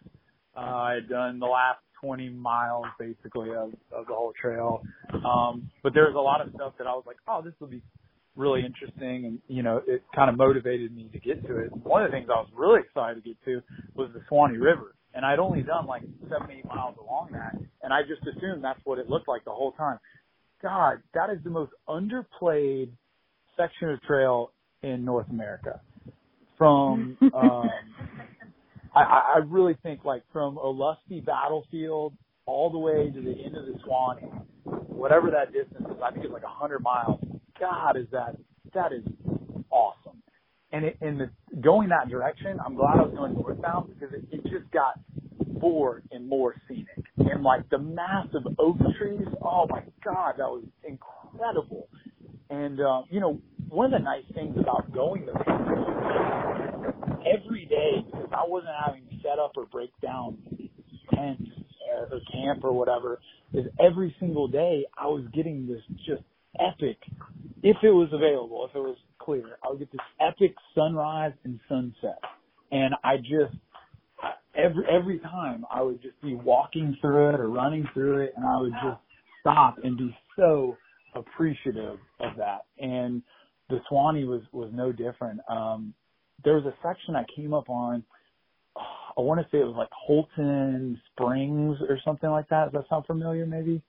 I'd done the last 20 miles basically of the whole trail. But there was a lot of stuff that I was like, oh, this will be really interesting. And, you know, it kind of motivated me to get to it. One of the things I was really excited to get to was the Suwannee River. And I'd only done like 70 miles along that. And I just assumed that's what it looked like the whole time. God, that is the most underplayed section of trail in North America. From, I really think, like, from Olustee Battlefield all the way to the end of the Suwannee, whatever that distance is, I think it's like 100 miles. God, that is awesome. And going that direction, I'm glad I was going northbound because it just got more and more scenic. And, like, the massive oak trees, oh, my God, that was incredible. And, you know, one of the nice things about going to every day, because I wasn't having to set up or break down tents or camp or whatever, is every single day I was getting this just epic, if it was available, if it was clear, I would get this epic sunrise and sunset. And I just, every time I would just be walking through it or running through it, and I would just stop and be so appreciative of that. And the Suwannee was no different. There was a section I came up on, I want to say it was like Holton Springs or something like that. Does that sound familiar maybe?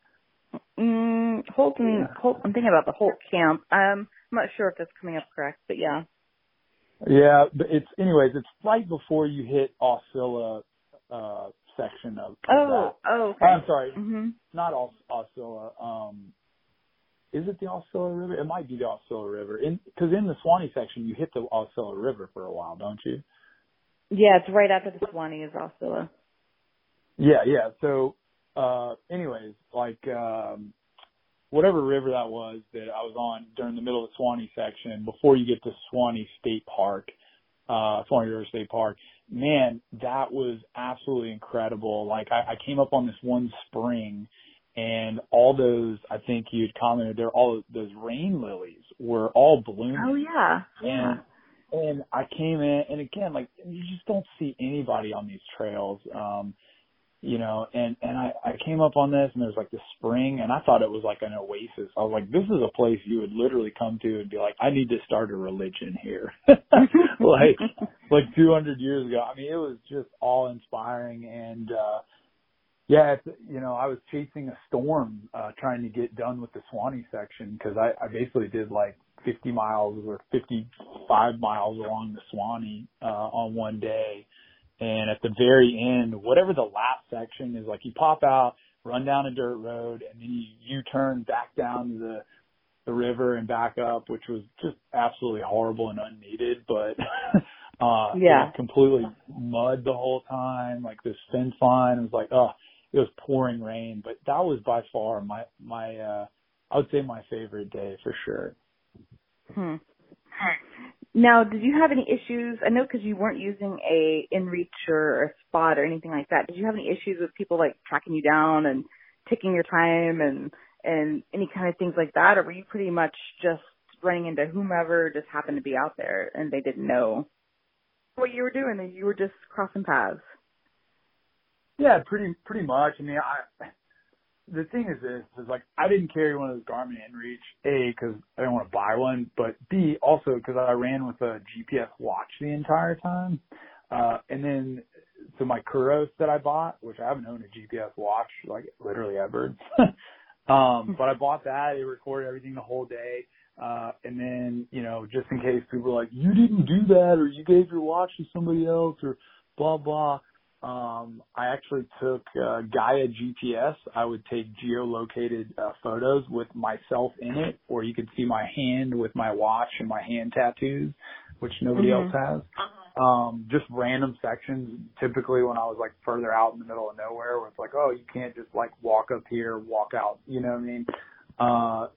Holton, yeah. I'm thinking about the Holt camp. I'm not sure if that's coming up correct, but yeah. Yeah, but it's right before you hit Osceola section of that. Oh, okay. I'm sorry, not Osceola. Is it the Osceola River? It might be the Osceola River. Because in the Suwannee section, you hit the Osceola River for a while, don't you? Yeah, it's right after the Suwannee is Osceola. Yeah. So, anyways, like whatever river that was that I was on during the middle of the Suwannee section, before you get to Suwannee River State Park, man, that was absolutely incredible. Like, I came up on this one spring, and all those, I think you'd commented there, all those rain lilies were all blooming. Oh, yeah. And I came in, and again, like, you just don't see anybody on these trails, you know, and I came up on this, and there's like the spring, and I thought it was like an oasis. I was like, this is a place you would literally come to and be like, I need to start a religion here. like 200 years ago. I mean, it was just awe-inspiring, and, yeah, you know, I was chasing a storm trying to get done with the Suwannee section because I basically did like 50 miles or 55 miles along the Suwannee on one day. And at the very end, whatever the last section is, like, you pop out, run down a dirt road, and then you turn back down the river and back up, which was just absolutely horrible and unneeded, but yeah, completely mud the whole time, like this fence line. It was like, oh. It was pouring rain, but that was by far my I would say my favorite day for sure. Now, did you have any issues? I know because you weren't using a inReach or a spot or anything like that. Did you have any issues with people like tracking you down and taking your time and any kind of things like that? Or were you pretty much just running into whomever just happened to be out there and they didn't know what you were doing and you were just crossing paths? Yeah, pretty much. I mean, the thing is this, like, I didn't carry one of those Garmin inReach, A, because I didn't want to buy one, but B, also because I ran with a GPS watch the entire time. And then, so my Kuros that I bought, which I haven't owned a GPS watch, like, literally ever. But I bought that. It recorded everything the whole day. And then, you know, just in case people were like, you didn't do that, or you gave your watch to somebody else, or blah, blah. I actually took Gaia GPS. I would take geolocated photos with myself in it, or you could see my hand with my watch and my hand tattoos. which nobody else has. Just random sections. Typically when I was like further out in the middle of nowhere where it's like, oh, you can't just like walk up here, walk out, you know what I mean?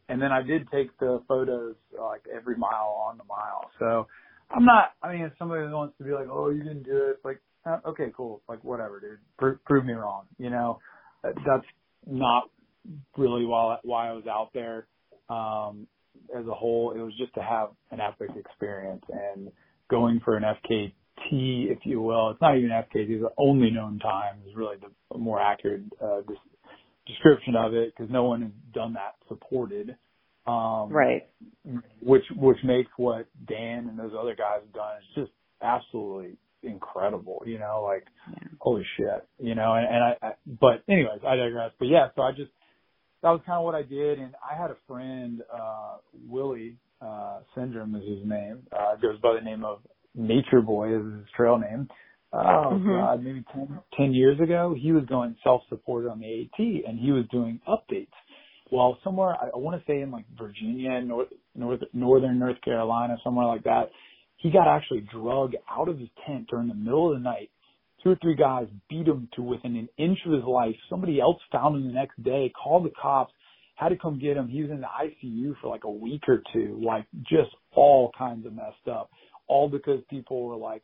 And then I did take the photos like every mile on the mile. So I'm not, I mean, if somebody wants to be like, oh, you didn't do it, it's like, okay, cool. Like whatever, dude, prove me wrong. You know, that's not really why I was out there. As a whole, it was just to have an epic experience and going for an FKT, if you will. It's not even FKT, the only known time is really the more accurate description of it, because no one has done that supported. Right. Which makes what Dan and those other guys have done is just absolutely incredible, you know, like, holy shit, you know, and I, but anyways, I digress. But yeah, so that was kind of what I did. And I had a friend, Willie, Syndrome is his name, goes by the name of Nature Boy is his trail name. God, maybe 10 years ago, he was going self-supported on the AT and he was doing updates. Well, somewhere, I want to say in like Virginia, northern North Carolina, somewhere like that, he got actually drugged out of his tent during the middle of the night. Two or three guys beat him to within an inch of his life. Somebody else found him the next day, called the cops, had to come get him. He was in the ICU for like a week or two, like just all kinds of messed up, all because people were like,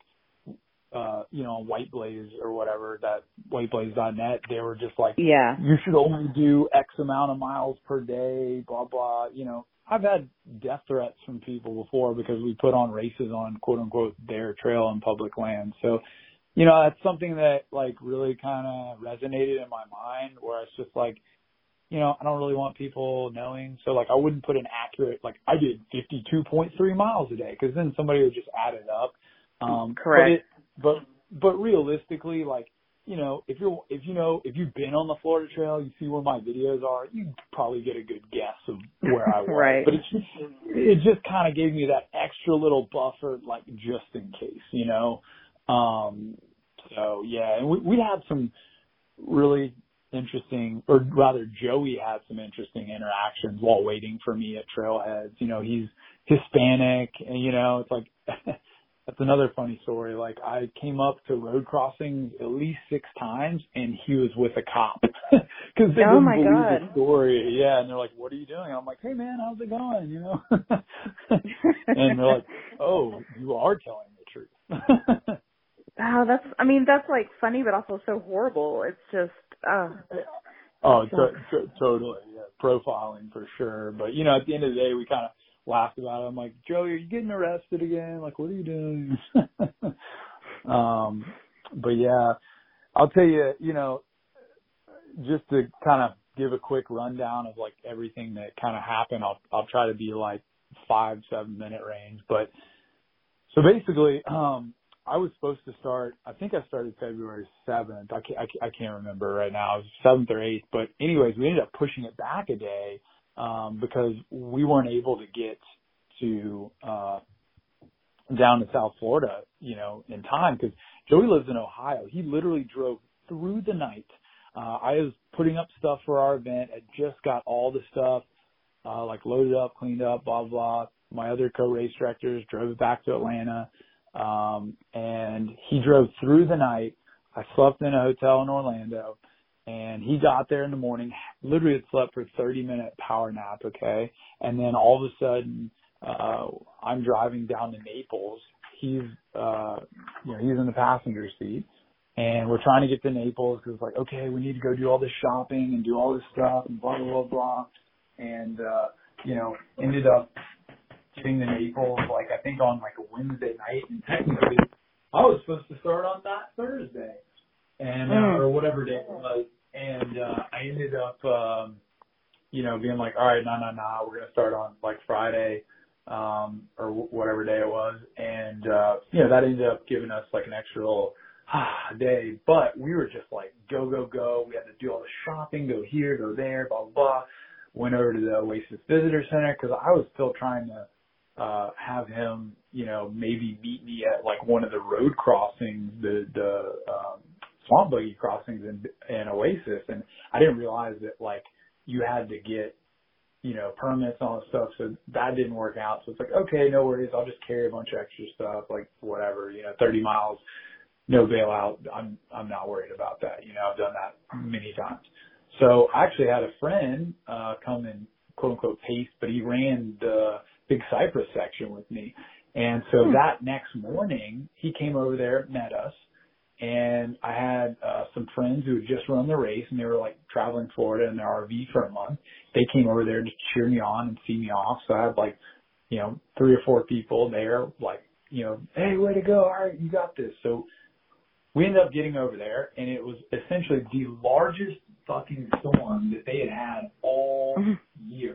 you know, White Blaze or whatever, that whiteblaze.net. They were just like, yeah, you should only do X amount of miles per day, blah, blah. You know, I've had death threats from people before because we put on races on quote unquote their trail on public land. So, you know, that's something that like really kind of resonated in my mind where it's just like, you know, I don't really want people knowing. So like, I wouldn't put an accurate, like I did 52.3 miles a day. Cause then somebody would just add it up. Correct. But realistically, like, you know, if you've been on the Florida Trail, you see where my videos are, you probably get a good guess of where I was. Right. But it just kind of gave me that extra little buffer, like just in case, you know? So yeah, and we had some really interesting, or rather Joey had some interesting interactions while waiting for me at trailheads. You know, he's Hispanic and, you know, it's like, that's another funny story. Like I came up to road crossings at least 6 times and he was with a cop because they didn't believe the story. Yeah. And they're like, what are you doing? I'm like, hey man, how's it going? You know? And they're like, oh, you are telling the truth. Wow, that's like funny, but also so horrible. It's just, totally. Yeah. Profiling for sure. But you know, at the end of the day, we kind of laughed about it. I'm like, Joey, are you getting arrested again? Like, what are you doing? But yeah, I'll tell you, you know, just to kind of give a quick rundown of like everything that kind of happened, I'll try to be like 5-7 minute range. But so basically, I was supposed to start, I think I started February 7th. I can't remember right now. It was 7th or 8th. But anyways, we ended up pushing it back a day because we weren't able to get to down to South Florida, you know, in time because Joey lives in Ohio. He literally drove through the night. I was putting up stuff for our event. I just got all the stuff, like loaded up, cleaned up, blah, blah. My other co-race directors drove it back to Atlanta. And he drove through the night. I slept in a hotel in Orlando and he got there in the morning, literally had slept for 30-minute power nap. Okay. And then all of a sudden, I'm driving down to Naples. He's, you know, he's in the passenger seat and we're trying to get to Naples because it's like, okay, we need to go do all this shopping and do all this stuff and blah, blah, blah, blah. And, you know, ended up getting to Naples, like I think on like a Wednesday night, and technically I was supposed to start on that Thursday, and or whatever day it was, and I ended up, you know, being like, all right, nah, we're gonna start on like Friday, or whatever day it was, and you know that ended up giving us like an extra little day, but we were just like go. We had to do all the shopping, go here, go there, blah blah, blah. Went over to the Oasis Visitor Center because I was still trying to. Have him, you know, maybe meet me at like one of the road crossings, the swamp buggy crossings in Oasis. And I didn't realize that like you had to get you know, permits, all that stuff. So that didn't work out. So it's like, okay, no worries. I'll just carry a bunch of extra stuff, like whatever, you know, 30 miles, no bailout. I'm not worried about that. You know, I've done that many times. So I actually had a friend, come and quote unquote pace, but he ran the Big Cypress section with me. And so that next morning he came over there, met us, and I had some friends who had just run the race, and they were like traveling Florida in their RV for a month. They came over there to cheer me on and see me off. So I had like, you know, 3 or 4 people there, like, you know, hey, way to go. All right, you got this. So we ended up getting over there, and it was essentially the largest fucking storm that they had had all year,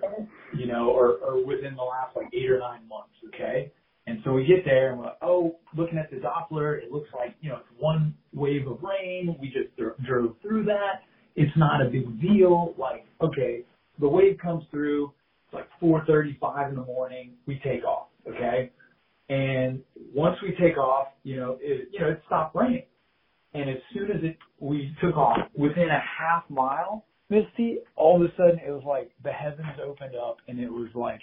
you know, or within the last like 8 or 9 months, okay? And so we get there and we're like, oh, looking at the Doppler, it looks like, you know, it's one wave of rain. We just drove through that. It's not a big deal. Like, okay, the wave comes through. It's like 4:35 in the morning. We take off, okay? And once we take off, you know, it stopped raining. And as soon as we took off, within a half mile, Misty, all of a sudden it was like the heavens opened up and it was like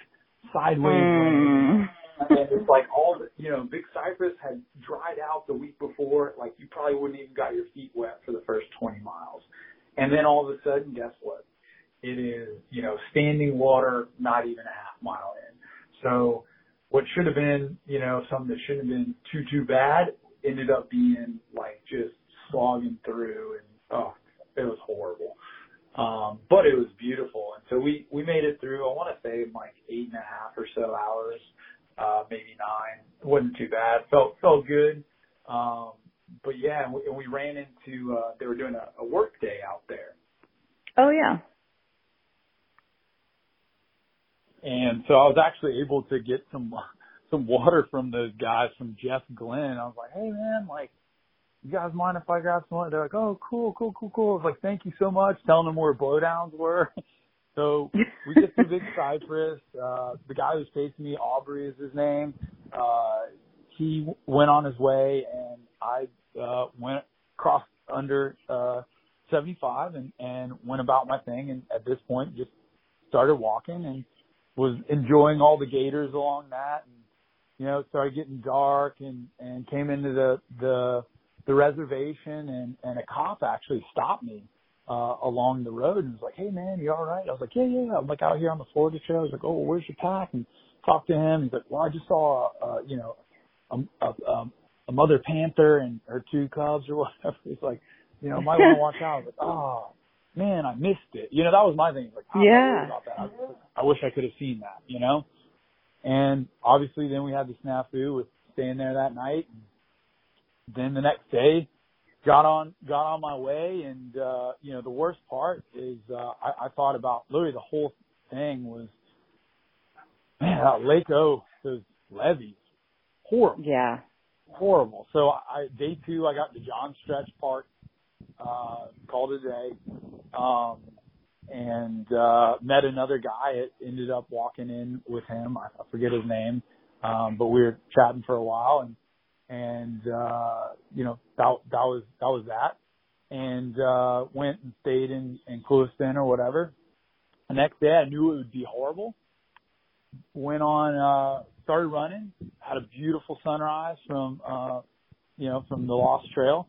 sideways rain. And it's like all the, you know, Big Cypress had dried out the week before. Like, you probably wouldn't even got your feet wet for the first 20 miles. And then all of a sudden, guess what? It is, you know, standing water, not even a half mile in. So what should have been, you know, something that shouldn't have been too bad ended up being like just slogging through, and oh, it was horrible. But it was beautiful. And so we made it through, I want to say like 8.5 or so hours. Maybe 9. It wasn't too bad. Felt good. But yeah, we ran into, they were doing a work day out there. Oh yeah. And so I was actually able to get some water from those guys from Jeff Glenn. I was like, hey man, like, you guys mind if I grab some water? They're like, oh, cool. I was like, thank you so much. Telling them where blowdowns were. So we get to Big Cypress. The guy who's facing me, Aubrey is his name. He went on his way, and I went crossed under 75 and went about my thing. And at this point, just started walking and was enjoying all the gators along that. And, you know, it started getting dark and came into the reservation, and a cop actually stopped me along the road and was like, hey man, you all right? I was like, yeah. I'm like out here on the Florida Trail. I was like, oh, where's your pack? And talked to him. He's like, well, I just saw, you know, a mother panther and her 2 cubs or whatever. He's like, you know, might want to watch out. I was like, oh man, I missed it. You know, that was my thing. Like, I'm not worried about that. I wish I could have seen that, you know? And obviously then we had the snafu with staying there that night. And then the next day, got on my way, and you know, the worst part is I thought about literally the whole thing was, man, Lake O, those levees, horrible. Yeah, horrible. So day 2, I got to John Stretch Park, called it a day, and met another guy. It ended up walking in with him. I forget his name, but we were chatting for a while, and you know, that was that. And went and stayed in Clewiston or whatever. The next day I knew it would be horrible. Went on, started running, had a beautiful sunrise from the Lost Trail,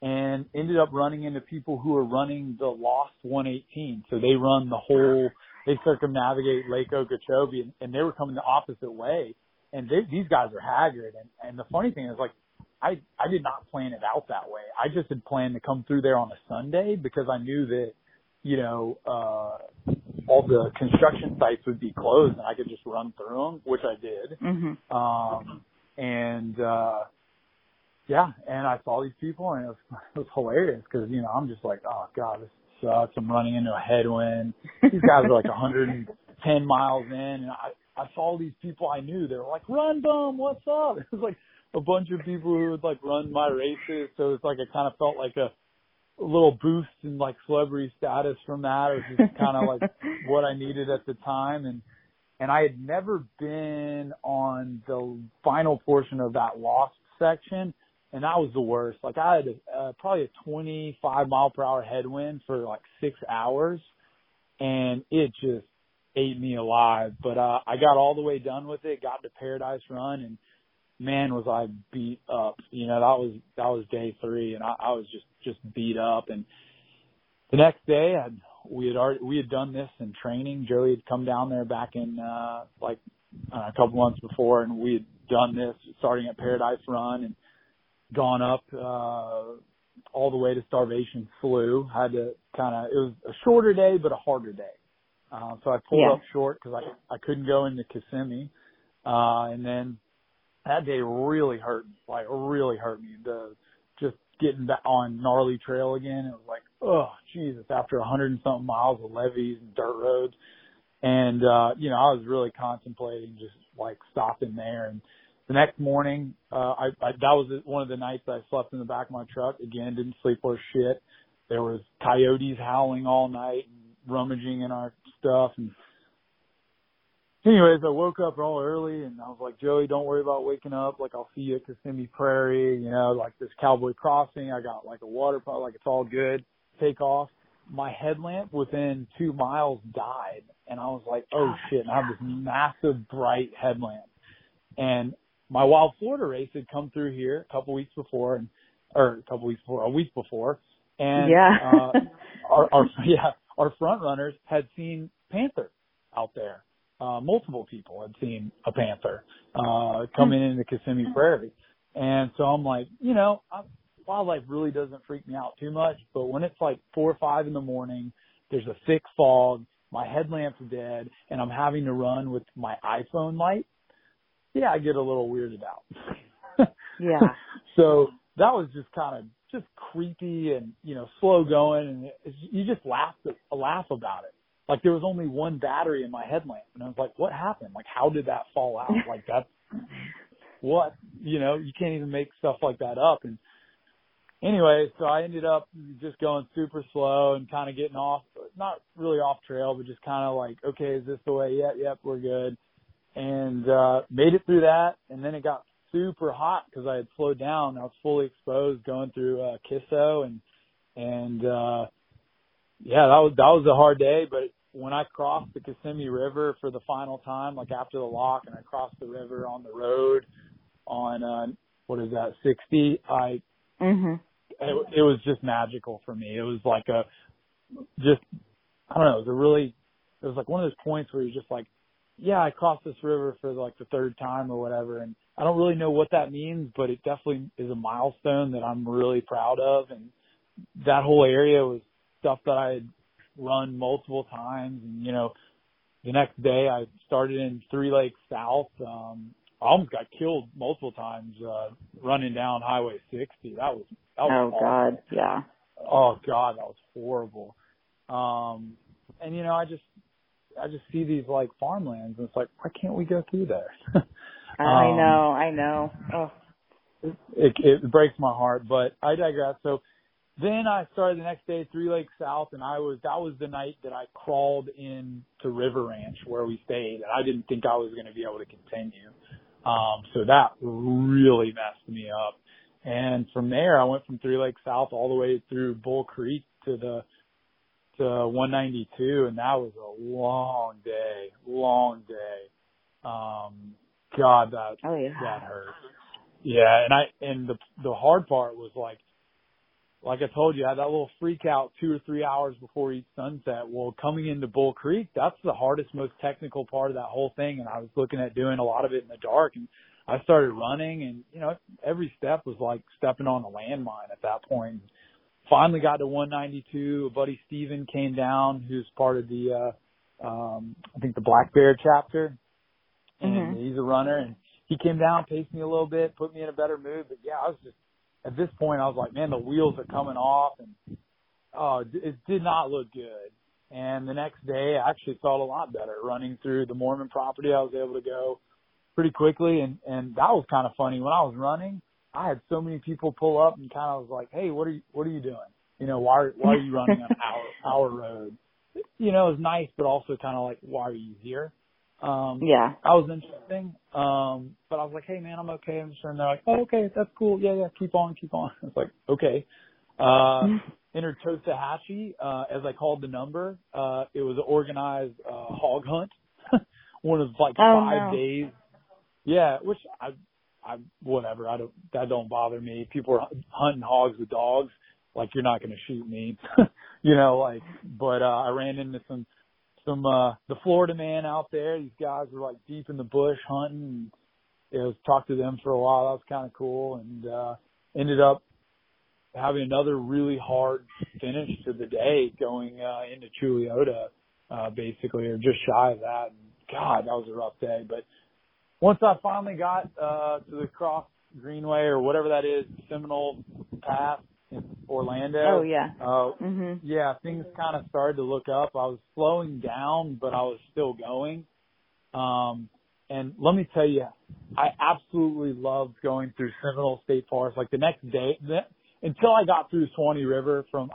and ended up running into people who are running the Lost 118. So they run they circumnavigate Lake Okeechobee, and they were coming the opposite way. And these guys are haggard. And the funny thing is, like, I did not plan it out that way. I just had planned to come through there on a Sunday because I knew that, you know, all the construction sites would be closed and I could just run through them, which I did. Mm-hmm. And I saw these people, and it was hilarious because, you know, I'm just like, oh God, this sucks. I'm running into a headwind. These guys are like 110 miles in, and I saw these people I knew. They were like, Runbum, what's up? It was like a bunch of people who would like run my races. So it's like I kind of felt like a little boost in like celebrity status from that. It was just kind of like what I needed at the time. And I had never been on the final portion of that Lost section, and that was the worst. Like I had probably a 25 mile per hour headwind for like 6 hours, and it just ate me alive. But I got all the way done with it, got to Paradise Run, and man, was I beat up. You know, that was day three, and I was just beat up. And the next day, we had done this in training. Joey had come down there back in a couple months before, and we had done this starting at Paradise Run and gone up all the way to Starvation Slough. Had to it was a shorter day but a harder day. So I pulled up short because I couldn't go into Kissimmee, and then that day really hurt me. Like, really hurt me. Just getting back on gnarly trail again, it was like, oh Jesus! After 100 and something miles of levees and dirt roads, and I was really contemplating just like stopping there. And the next morning, that was one of the nights I slept in the back of my truck. Again, didn't sleep worth shit. There was coyotes howling all night and rummaging in our stuff. And anyways, I woke up all early and I was like, Joey, don't worry about waking up. Like, I'll see you at Kissimmee Prairie, like this Cowboy Crossing. I got like a water pot, like it's all good. Take off. My headlamp within 2 miles died. And I was like, oh shit. And I have this massive bright headlamp. And my Wild Florida race had come through here a week before. And, our front runners had seen panther out there. Multiple people had seen a panther, coming into Kissimmee Prairie. And so I'm like, wildlife really doesn't freak me out too much, but when it's like 4 or 5 in the morning, there's a thick fog, my headlamp's dead, and I'm having to run with my iPhone light. Yeah, I get a little weirded out. So that was just kind of creepy and, slow going. And you just laugh about it. Like, there was only one battery in my headlamp. And I was like, what happened? Like, how did that fall out? Like, that's what, you can't even make stuff like that up. And anyway, so I ended up just going super slow and kind of getting off, not really off trail, but just kind of like, okay, is this the way? Yep, we're good. And made it through that, and then it got super hot because I had slowed down. I was fully exposed going through Kisso, and that was a hard day. But when I crossed the Kissimmee River for the final time, like after the lock, and I crossed the river on the road on 60, it was just magical for me. It was like it was like one of those points where you're just like, yeah, I crossed this river for like the third time or whatever, and I don't really know what that means, but it definitely is a milestone that I'm really proud of. And that whole area was stuff that I had run multiple times. And, the next day I started in 3 Lakes South. I almost got killed multiple times running down Highway 60. That was oh, awful. God, yeah. Oh, God, that was horrible. And, I just see these like farmlands, and it's like, why can't we go through there? I know. Oh. It breaks my heart, but I digress. So then I started the next day, 3 Lakes South, and that was the night that I crawled in to River Ranch where we stayed, and I didn't think I was going to be able to continue. So that really messed me up. And from there, I went from 3 Lakes South all the way through Bull Creek to 192, and that was a long day. God, that hurt. Yeah, and the hard part was like I told you, I had that little freak out 2 or 3 hours before each sunset. Well, coming into Bull Creek, that's the hardest, most technical part of that whole thing, and I was looking at doing a lot of it in the dark, and I started running, and every step was like stepping on a landmine at that point. Finally got to 192. A buddy Steven came down, who's part of the, I think the Black Bear chapter, and he's a runner. And he came down, paced me a little bit, put me in a better mood. But yeah, I was just at this point, I was like, man, the wheels are coming off, and it did not look good. And the next day, I actually felt a lot better running through the Mormon property. I was able to go pretty quickly, and that was kind of funny. When I was running, I had so many people pull up and kind of was like, hey, what are you doing? Why are you running on our road? It was nice, but also kind of like, why are you here? That was interesting. But I was like, hey man, I'm okay. I'm just running. They're like, oh, okay. That's cool. Yeah. Keep on. I was like, okay. entered Tosahatchee, as I called the number. It was an organized hog hunt. One of like 5 days. Yeah, which I whatever. I don't, that don't bother me. People are hunting hogs with dogs. Like, you're not going to shoot me, you know, like, but, I ran into the Florida man out there. These guys were like deep in the bush hunting. And I talked to them for a while. That was kind of cool. And, ended up having another really hard finish to the day going, into Chuleota, basically, or just shy of that. And God, that was a rough day. But once I finally got, to the Cross Greenway or whatever that is, Seminole Pass, Orlando. Oh, yeah. Yeah, things kind of started to look up. I was slowing down, but I was still going. And let me tell you, I absolutely loved going through Seminole State Park. Like the next day, until I got through Suwannee River from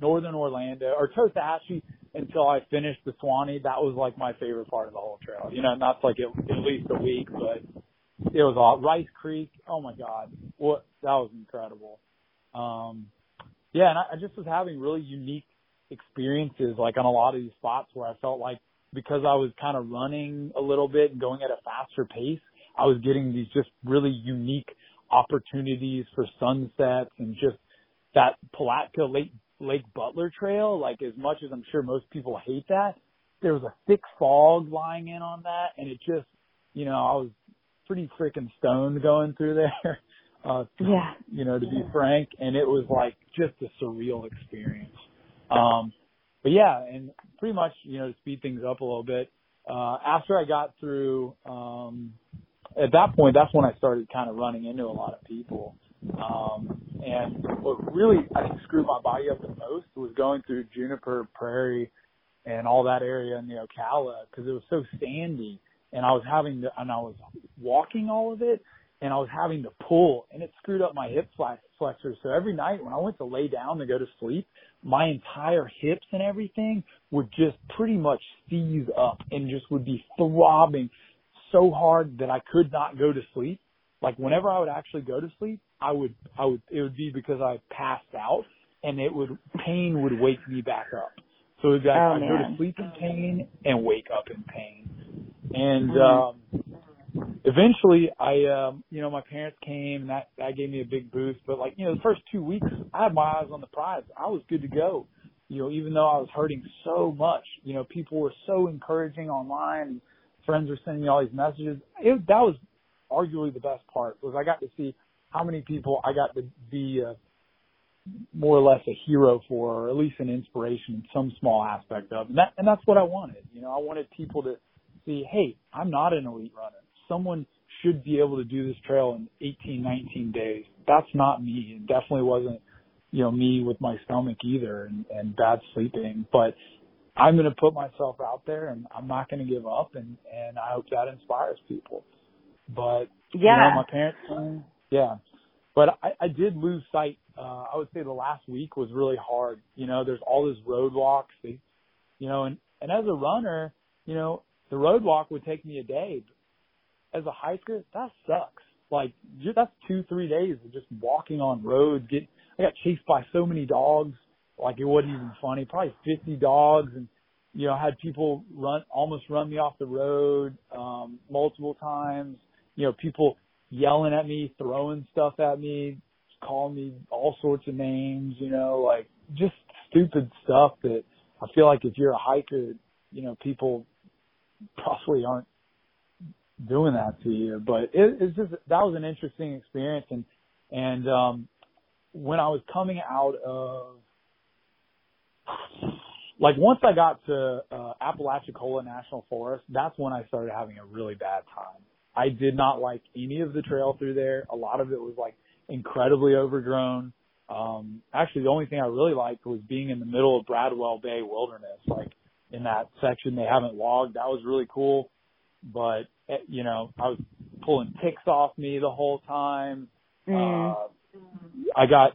northern Orlando or Tosahatchee until I finished the Suwannee, that was like my favorite part of the whole trail. You know, and that's like at least a week, but it was all Rice Creek. Oh, my God. That was incredible. Yeah, and I just was having really unique experiences, like on a lot of these spots where I felt like because I was kind of running a little bit and going at a faster pace, I was getting these just really unique opportunities for sunsets and just that Palatka Lake Butler Trail. Like, as much as I'm sure most people hate that, there was a thick fog lying in on that, and it just, you know, I was pretty freaking stoned going through there. Yeah. You know, to be frank, and it was like just a surreal experience. But yeah, and pretty much, you know, to speed things up a little bit, after I got through, at that point, that's when I started kind of running into a lot of people. And what really, I think, screwed my body up the most was going through Juniper Prairie and all that area in the Ocala, because it was so sandy, and I was walking all of it. And I was having to pull, and it screwed up my hip flexors. So every night when I went to lay down to go to sleep, my entire hips and everything would just pretty much seize up and just would be throbbing so hard that I could not go to sleep. Like, whenever I would actually go to sleep, it would be because I passed out, and pain would wake me back up. So it would be like, I'd go to sleep in pain and wake up in pain. And, eventually you know, my parents came, and that gave me a big boost. But, like, you know, the first 2 weeks, I had my eyes on the prize. I was good to go, you know, even though I was hurting so much. You know, people were so encouraging online. Friends were sending me all these messages. That was arguably the best part, was I got to see how many people I got to be more or less a hero for, or at least an inspiration in some small aspect of. And that's what I wanted. You know, I wanted people to see, hey, I'm not an elite runner. Someone should be able to do this trail in 18, 19 days. That's not me. It definitely wasn't, you know, me with my stomach either and bad sleeping. But I'm going to put myself out there, and I'm not going to give up, and I hope that inspires people. But, yeah, you know, my parents, yeah. But I did lose sight. I would say the last week was really hard. You know, there's all these road walks, you know, and as a runner, you know, the road walk would take me a day. As a hiker, that sucks. Like, that's 2-3 days of just walking on roads. I got chased by so many dogs. Like, it wasn't even funny. Probably 50 dogs, and, you know, I had people almost run me off the road multiple times. You know, people yelling at me, throwing stuff at me, calling me all sorts of names. You know, like, just stupid stuff that I feel like if you're a hiker, you know, people probably aren't doing that to you. But it's just, that was an interesting experience. And when I was coming out of, like, once I got to Apalachicola National Forest, that's when I started having a really bad time. I did not like any of the trail through there. A lot of it was like incredibly overgrown. Actually, the only thing I really liked was being in the middle of Bradwell Bay Wilderness, like in that section they haven't logged. That was really cool. But, you know, I was pulling ticks off me the whole time. I got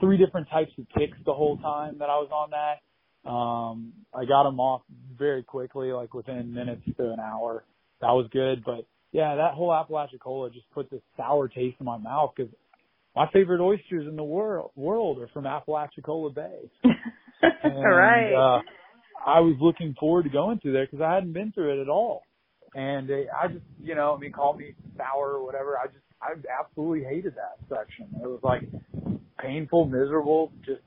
3 different types of ticks the whole time that I was on that. I got them off very quickly, like within minutes to an hour. That was good. But, yeah, that whole Apalachicola just put this sour taste in my mouth because my favorite oysters in the world are from Apalachicola Bay. And, right. I was looking forward to going through there because I hadn't been through it at all. And I just, you know, I mean, call me sour or whatever. I absolutely hated that section. It was like painful, miserable, just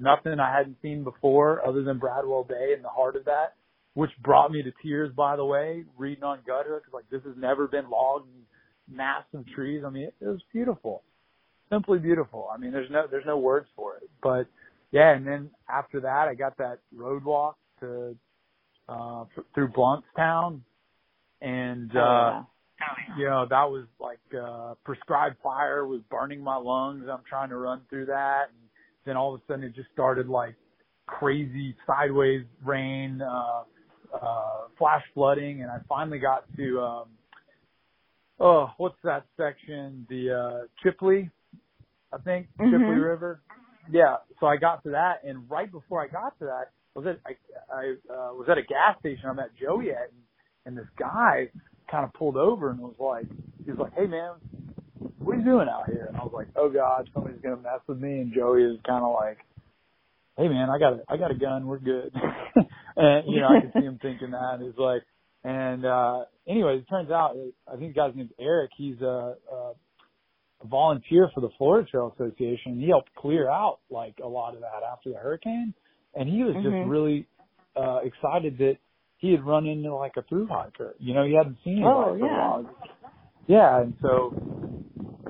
nothing I hadn't seen before other than Bradwell Bay in the heart of that, which brought me to tears, by the way, reading on Gutter, because like this has never been logged and massed in trees. I mean, it was beautiful, simply beautiful. I mean, there's no words for it. But yeah, and then after that, I got that road walk to through Bluntstown, and you know, that was like prescribed fire was burning my lungs. I'm trying to run through that, and then all of a sudden it just started like crazy sideways rain, flash flooding, and I finally got to what's that section? The Chipley, I think. Mm-hmm. Chipley River. Yeah. So I got to that, and right before I got to that, I was at a gas station. I met Joey at, and this guy kind of pulled over and he was like, "Hey man, what are you doing out here?" And I was like, "Oh God, somebody's gonna mess with me." And Joey is kind of like, "Hey man, I got a gun. We're good." And you know, I could see him thinking that. He's like, and anyways, it turns out I think the guy's name's Eric. He's a volunteer for the Florida Trail Association. He helped clear out like a lot of that after the hurricane, and he was mm-hmm. just really excited that he had run into like a thru hiker. You know, he hadn't seen anybody for a while. Yeah, and so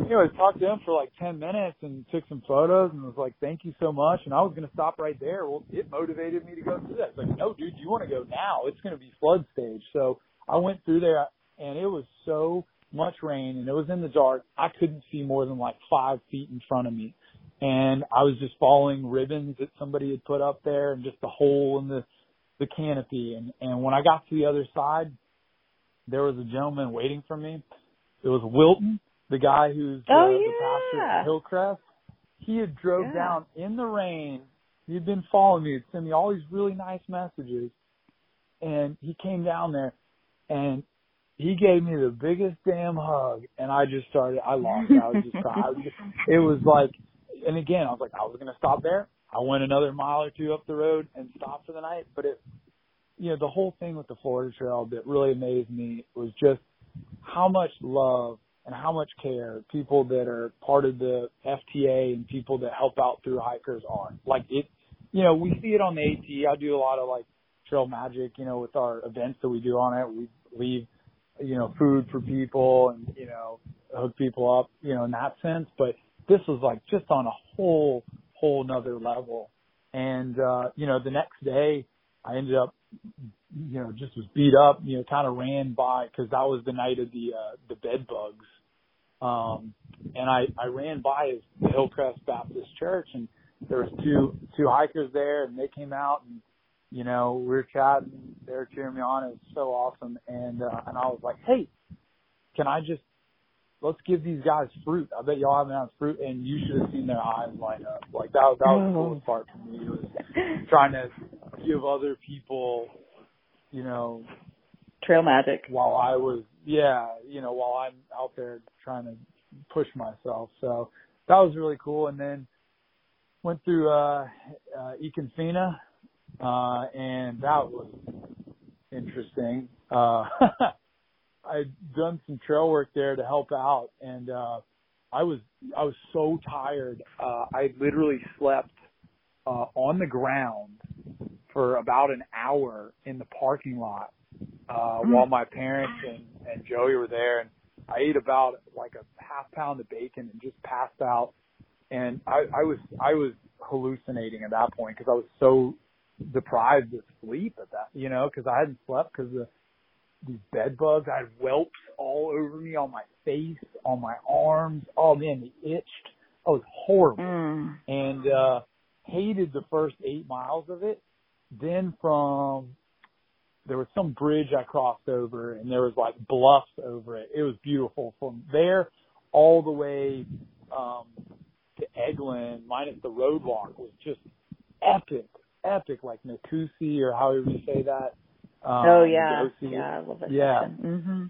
anyways, talked to him for like 10 minutes and took some photos and was like, "Thank you so much." And I was going to stop right there. Well, it motivated me to go through that. It's like, "No, dude, you want to go now. It's going to be flood stage." So I went through there, and it was so much rain, and it was in the dark. I couldn't see more than like 5 feet in front of me. And I was just following ribbons that somebody had put up there and just the hole in the canopy. And when I got to the other side, there was a gentleman waiting for me. It was Wilton, the guy who's the pastor at Hillcrest. He had drove down in the rain. He had been following me. He'd send me all these really nice messages. And he came down there, and he gave me the biggest damn hug. And I just started, I lost it. I was just crying. It was like, and again, I was like, I was going to stop there. I went another mile or two up the road and stopped for the night. But it, you know, the whole thing with the Florida Trail that really amazed me was just how much love and how much care people that are part of the FTA and people that help out through hikers are. Like it, you know, we see it on the AT. I do a lot of like trail magic, you know, with our events that we do on it. We leave, you know, food for people and, you know, hook people up, you know, in that sense. But this was like just on a whole nother level. And, you know, the next day I ended up, you know, just was beat up, you know, kind of ran by because that was the night of the bed bugs. And I ran by the Hillcrest Baptist Church, and there was two hikers there, and they came out, and, you know, we were chatting. They were cheering me on. It was so awesome. And I was like, "Hey, let's give these guys fruit. I bet y'all haven't had fruit," and you should have seen their eyes light up. Like that was the coolest part for me, was trying to give other people, you know, trail magic while I was, you know, while I'm out there trying to push myself. So that was really cool. And then went through Econfina, and that was interesting. I'd done some trail work there to help out, and I was so tired. I literally slept on the ground for about an hour in the parking lot while my parents and Joey were there, and I ate about like a half pound of bacon and just passed out. And I was hallucinating at that point because I was so deprived of sleep at that, you know, because I hadn't slept because of these bed bugs. I had whelps all over me, on my face, on my arms. Oh man, they itched. I was horrible. And hated the first 8 miles of it. Then there was some bridge I crossed over, and there was like bluffs over it. It was beautiful from there all the way to Eglin, minus the road walk, was just epic, like Nakusi or however you say that. I love it. Yeah. Mm-hmm.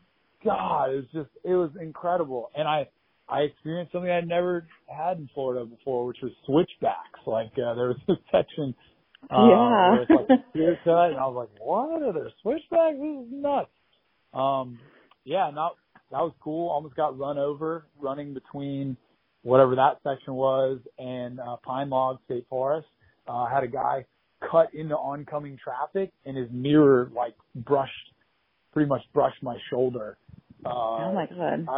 God, it was incredible. And I I experienced something I'd never had in Florida before, which was switchbacks. Like, there was a section where it was like a spear cut, and I was like, what? Are there switchbacks? This is nuts. That was cool. Almost got run over running between whatever that section was and Pine Log State Forest. Had a guy cut into oncoming traffic, and his mirror, like, brushed my shoulder. Oh, my God.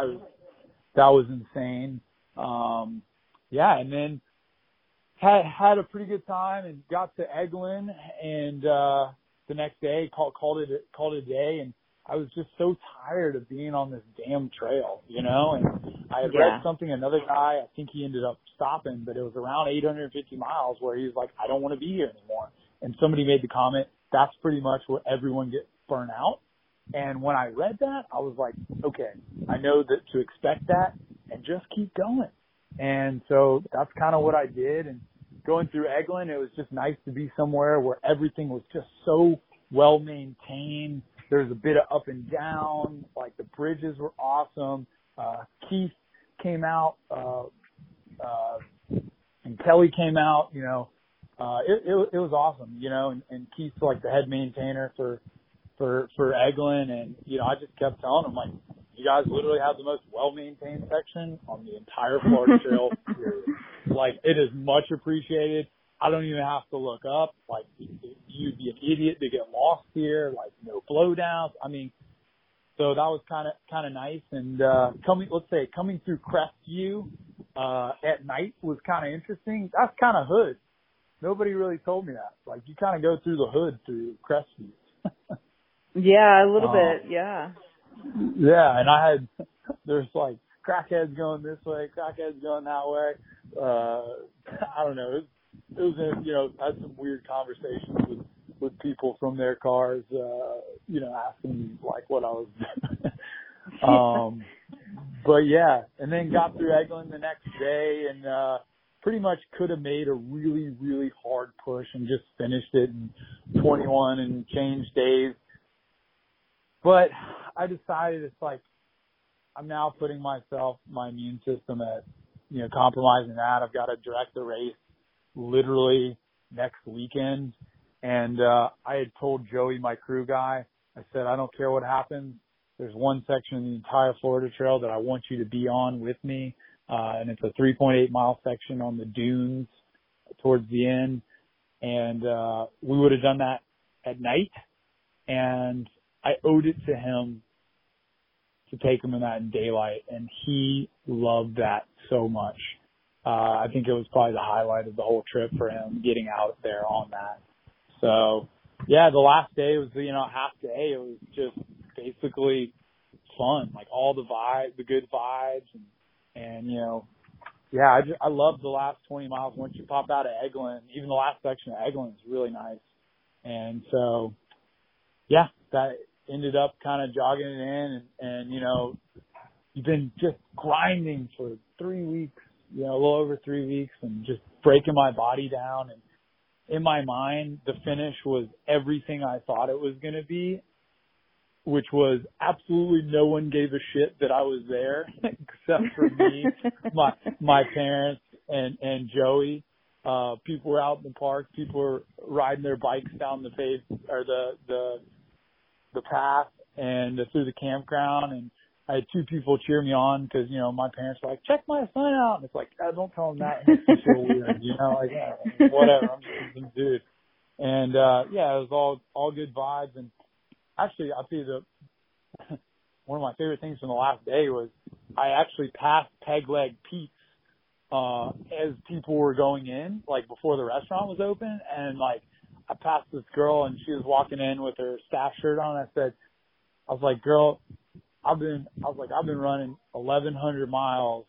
That was insane. And then had a pretty good time and got to Eglin, and the next day called it a day, and I was just so tired of being on this damn trail, you know. And I had read something, another guy, I think he ended up stopping, but it was around 850 miles where he was like, I don't want to be here anymore. And somebody made the comment, that's pretty much where everyone gets burnt out. And when I read that, I was like, okay, I know that to expect that and just keep going. And so that's kind of what I did. And going through Eglin, it was just nice to be somewhere where everything was just so well maintained. There was a bit of up and down, like the bridges were awesome. Keith came out, and Kelly came out, you know, it was awesome, you know, and Keith's like the head maintainer for Eglin, and you know, I just kept telling him, like, you guys literally have the most well-maintained section on the entire Florida Trail. Like, it is much appreciated. I don't even have to look up. Like, you'd be an idiot to get lost here. Like, no blowdowns. I mean, so that was kind of nice. And coming through Crestview at night was kind of interesting. That's kind of hood. Nobody really told me that. Like, you kind of go through the hood through Crestview. Yeah, a little bit, yeah. Yeah, and there's like crackheads going this way, crackheads going that way. I don't know. It was, you know, I had some weird conversations with people from their cars, you know, asking me like what I was doing. But yeah, and then got through Eglin the next day and, pretty much could have made a really, really hard push and just finished it in 21 and change days. But I decided it's like I'm now putting my immune system at, you know, compromising that. I've got to direct the race literally next weekend. And I had told Joey, my crew guy, I said, I don't care what happens. There's one section in the entire Florida Trail that I want you to be on with me. And it's a 3.8-mile section on the dunes towards the end. And we would have done that at night. And I owed it to him to take him in that in daylight, and he loved that so much. I think it was probably the highlight of the whole trip for him, getting out there on that. So, yeah, the last day was, you know, half day. It was just basically fun, like all the vibe, the good vibes, and you know, yeah, I loved the last 20 miles. Once you pop out of Eglin, even the last section of Eglin is really nice, and so, yeah, that ended up kind of jogging it in, and, you know, you've been just grinding for 3 weeks, you know, a little over 3 weeks, and just breaking my body down. And in my mind, the finish was everything I thought it was going to be, which was absolutely no one gave a shit that I was there except for me, my parents, and Joey. People were out in the park. People were riding their bikes down the paved or the path and through the campground, and I had two people cheer me on because, you know, my parents were like, check my son out, and it's like, oh, don't tell him that, it makes me feel weird, you know, like, yeah, whatever, I'm just some dude. And yeah, it was all good vibes. And actually, I'll tell you, one of my favorite things from the last day was I actually passed Peg Leg Pete's as people were going in, like before the restaurant was open, and like I passed this girl, and she was walking in with her staff shirt on. I was like, girl, I've been running 1,100 miles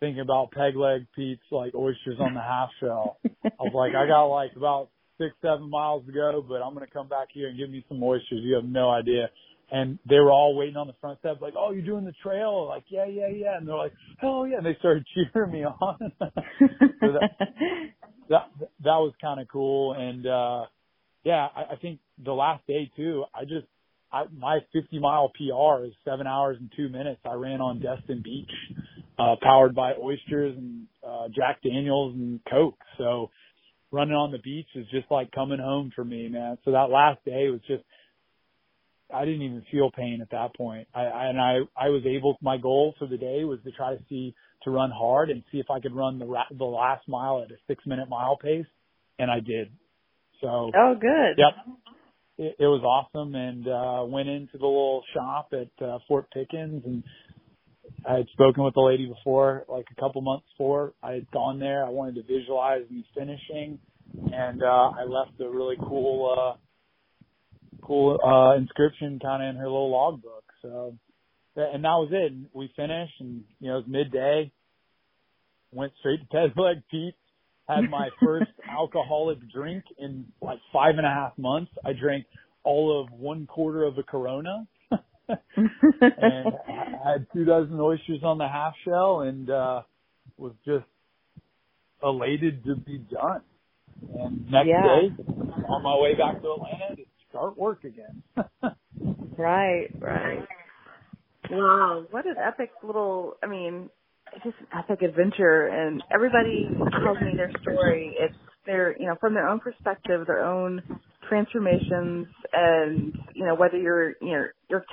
thinking about Peg Leg Pete's, like oysters on the half shell. I was like, I got like about 6-7 miles to go, but I'm going to come back here and give me some oysters. You have no idea. And they were all waiting on the front steps, like, oh, you're doing the trail? Like, yeah, yeah, yeah. And they're like, oh, yeah. And they started cheering me on. So that was kind of cool. And, yeah, I think the last day, too, my 50-mile PR is 7 hours and 2 minutes. I ran on Destin Beach. powered by oysters and Jack Daniels and Coke. So running on the beach is just like coming home for me, man. So that last day was just, I didn't even feel pain at that point. I was able, my goal for the day was to try to run hard and see if I could run the last mile at a 6-minute mile pace. And I did. So. Oh, good. Yep. It was awesome. And, went into the little shop at Fort Pickens, and I had spoken with the lady before, like a couple months before I had gone there. I wanted to visualize me finishing, and I left a really cool inscription kind of in her little logbook. So, and that was it. We finished, and you know, it was midday. Went straight to Peg Leg Pete's. Had my first alcoholic drink in like 5.5 months. I drank all of 1/4 of a Corona. And I had 24 oysters on the half shell, and was just elated to be done. And next day, on my way back to Atlanta to start work again. Right. Wow, what an epic little, I mean, just an epic adventure. And everybody tells me their story. It's their, you know, from their own perspective, their own transformations, and you know, whether you're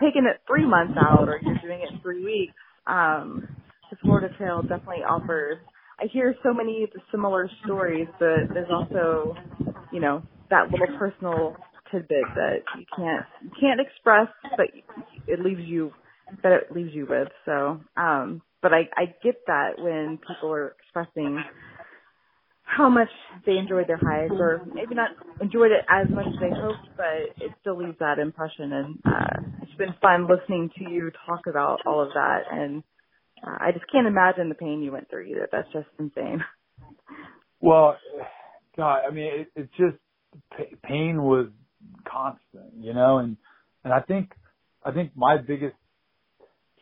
taking it 3 months out or you're doing it 3 weeks, the Florida Trail definitely offers. I hear so many similar stories, but there's also, you know, that little personal tidbit that you can't express, but it leaves you with. So, but I get that when people are expressing how much they enjoyed their hike, or maybe not enjoyed it as much as they hoped, but it still leaves that impression. And it's been fun listening to you talk about all of that. And I just can't imagine the pain you went through either. That's just insane. Well, God, I mean, it's just, pain was constant, you know, and I think my biggest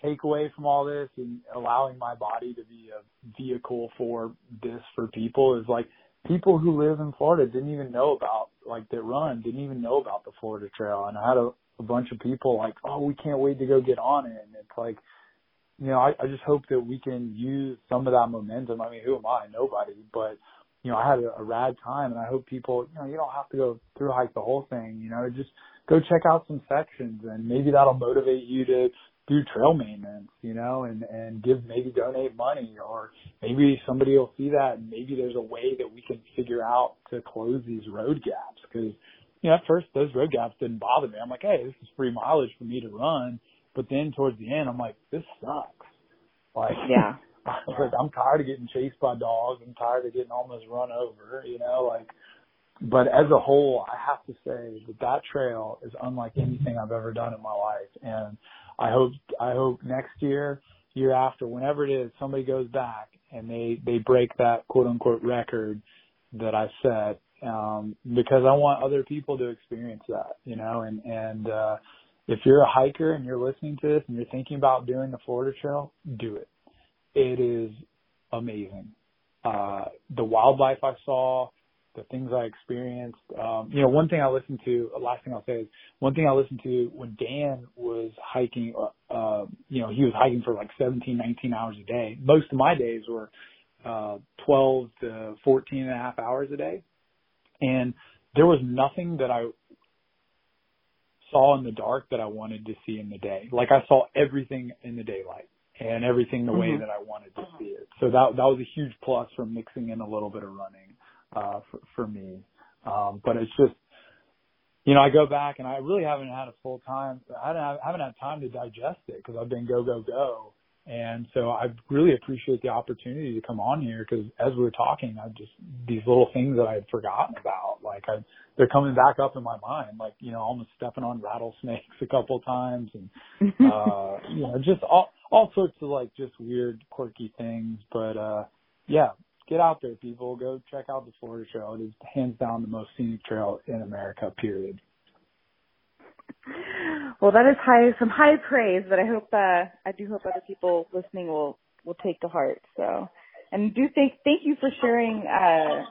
takeaway from all this, and allowing my body to be a vehicle for this for people, is like, people who live in Florida didn't even know about, like, that run, didn't even know about the Florida Trail. And I had a bunch of people like, oh, we can't wait to go get on it. And it's like, you know, I just hope that we can use some of that momentum. I mean, who am I? Nobody. But, you know, I had a rad time, and I hope people, you know, you don't have to go through hike the whole thing, you know, just go check out some sections, and maybe that'll motivate you to do trail maintenance, you know, and give, maybe donate money, or maybe somebody will see that, and maybe there's a way that we can figure out to close these road gaps. Because, you know, at first those road gaps didn't bother me. I'm like, hey, this is free mileage for me to run. But then towards the end, I'm like, this sucks. Like, yeah. Like, I'm tired of getting chased by dogs. I'm tired of getting almost run over, you know, like. But as a whole, I have to say that trail is unlike anything I've ever done in my life. And I hope next year, year after, whenever it is, somebody goes back and they break that quote unquote record that I set, because I want other people to experience that, you know, and if you're a hiker and you're listening to this and you're thinking about doing the Florida Trail, do it. It is amazing. The wildlife I saw, the things I experienced, you know, one thing I listened to when Dan was hiking, you know, he was hiking for like 17, 19 hours a day. Most of my days were 12 to 14 and a half hours a day. And there was nothing that I saw in the dark that I wanted to see in the day. Like, I saw everything in the daylight and everything the way that I wanted to see it. So that was a huge plus for mixing in a little bit of running. For me. But it's just, you know, I go back and I really haven't had haven't had time to digest it, because I've been go, go, go. And so I really appreciate the opportunity to come on here, because as we were talking, I just, these little things that I had forgotten about, like they're coming back up in my mind, like, you know, almost stepping on rattlesnakes a couple of times, and, you know, just all sorts of like just weird, quirky things. But, yeah. Get out there, people. Go check out the Florida Trail. It is hands down the most scenic trail in America, period. Well, that is some high praise, but I do hope other people listening will take to heart. So, and thank you for sharing,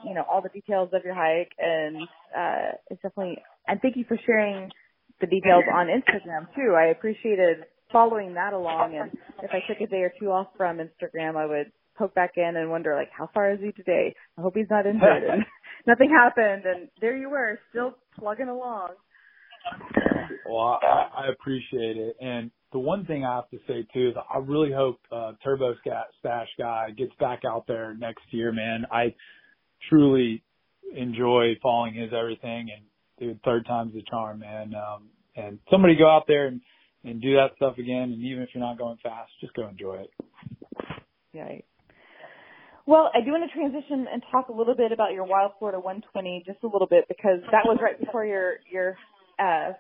you know, all the details of your hike, and it's definitely, and thank you for sharing the details on Instagram too. I appreciated following that along, and if I took a day or two off from Instagram, I would poke back in and wonder, like, how far is he today? I hope he's not injured. And nothing happened, and there you were, still plugging along. Well, I appreciate it. And the one thing I have to say, too, is I really hope Turbo Stash Guy gets back out there next year, man. I truly enjoy following his everything, and, dude, third time's the charm, man. And somebody go out there and do that stuff again, and even if you're not going fast, just go enjoy it. Right. Well, I do want to transition and talk a little bit about your Wild Florida 120 just a little bit, because that was right before your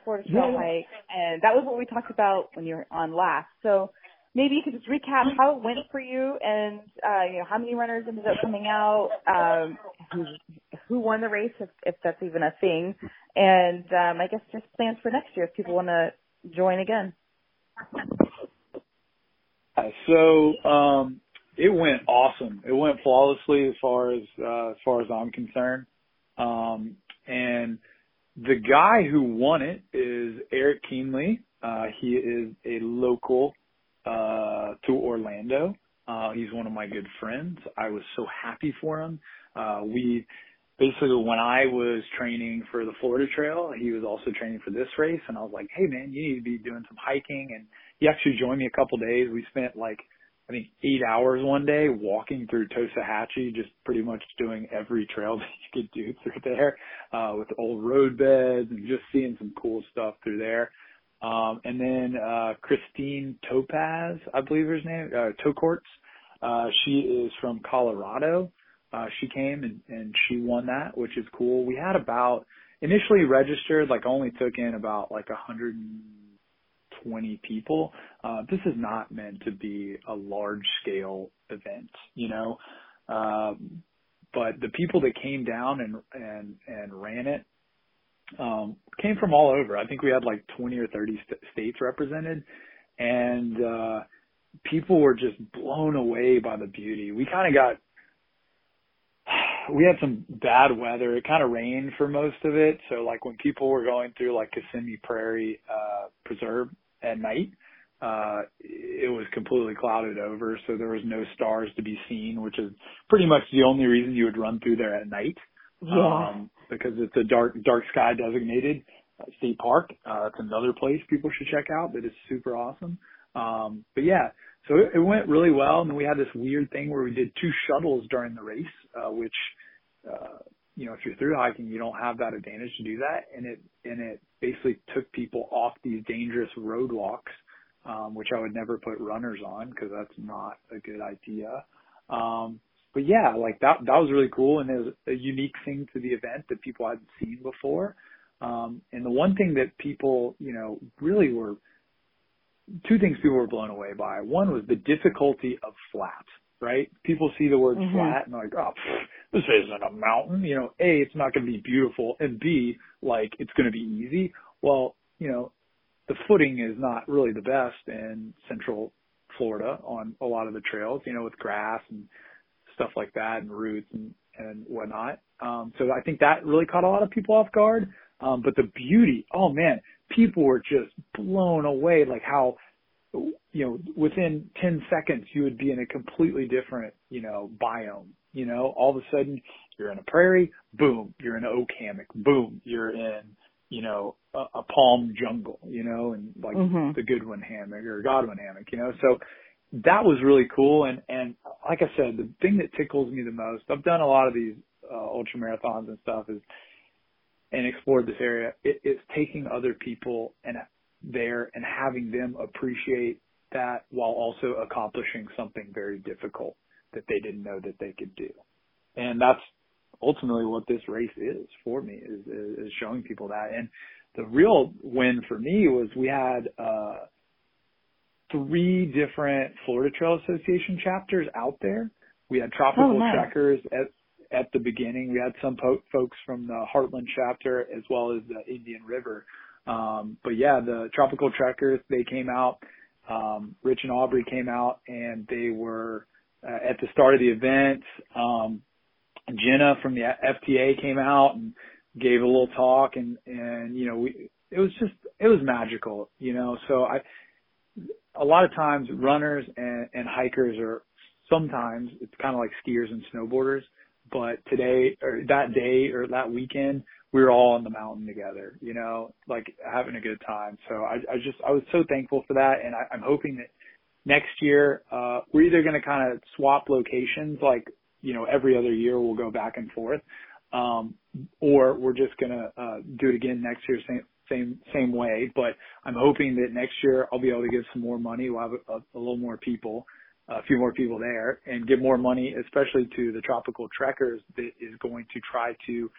Florida Trail hike, and that was what we talked about when you were on last. So maybe you could just recap how it went for you, and you know, how many runners ended up coming out, who won the race, if that's even a thing, and I guess just plans for next year if people want to join again. So it went awesome. It went flawlessly as far as I'm concerned. And the guy who won it is Eric Keenley. He is a local to Orlando. He's one of my good friends. I was so happy for him. We basically, when I was training for the Florida Trail, he was also training for this race, and I was like, hey, man, you need to be doing some hiking. And he actually joined me a couple days. We spent, like, I think 8 hours one day walking through Tosahatchee, just pretty much doing every trail that you could do through there, with old road beds and just seeing some cool stuff through there. And then, Christine Topaz, I believe her name, Tokorts. She is from Colorado. She came and she won that, which is cool. We had about initially registered, like only took in about like 120 people. This is not meant to be a large scale event, you know. But the people that came down and ran it came from all over. I think we had like 20 or 30 states represented, and people were just blown away by the beauty. We had some bad weather. It kind of rained for most of it. So, like, when people were going through, like, Kissimmee Prairie Preserve at night, it was completely clouded over. So there was no stars to be seen, which is pretty much the only reason you would run through there at night. Yeah. Because it's a dark sky designated state park. It's another place people should check out that is super awesome. But, yeah. So it went really well, and we had this weird thing where we did 2 shuttles during the race, which, you know, if you're through hiking, you don't have that advantage to do that. And it basically took people off these dangerous roadwalks, which I would never put runners on because that's not a good idea. But yeah, like that was really cool, and it was a unique thing to the event that people hadn't seen before. And the one thing that people, you know, really were. 2 things people were blown away by. One was the difficulty of flat, right? People see the word flat and they're like, oh, this isn't a mountain. You know, A, it's not going to be beautiful, and B, like, it's going to be easy. Well, you know, the footing is not really the best in central Florida on a lot of the trails, you know, with grass and stuff like that and roots and whatnot. So I think that really caught a lot of people off guard. But the beauty, oh, man, people were just blown away, like how, you know, within 10 seconds you would be in a completely different, you know, biome. You know, all of a sudden you're in a prairie, boom, you're in an oak hammock, boom, you're in, you know, a palm jungle, you know, and like the Goodwin Hammock or Godwin Hammock, you know. So that was really cool. And like I said, the thing that tickles me the most, I've done a lot of these ultra marathons and stuff, is and explored this area, it's taking other people there and having them appreciate that while also accomplishing something very difficult that they didn't know that they could do. And that's ultimately what this race is for me, is showing people that. And the real win for me was we had 3 different Florida Trail Association chapters out there. We had Tropical Trekkers at the beginning. We had some folks from the Heartland chapter as well as the Indian River. But yeah, the Tropical Trekkers, they came out. Rich and Aubrey came out, and they were at the start of the event. Jenna from the FTA came out and gave a little talk, and you know, it was magical, you know. So a lot of times runners and hikers are sometimes it's kind of like skiers and snowboarders, but today or that day or that weekend, we were all on the mountain together, you know, like having a good time. So I was so thankful for that. And I'm hoping that next year, we're either going to kind of swap locations, like, you know, every other year we'll go back and forth. Or we're just going to, do it again next year, same way. But I'm hoping that next year I'll be able to give some more money. We'll have a little more people, a few more people there, and give more money, especially to the Tropical Trekkers that is going to try to,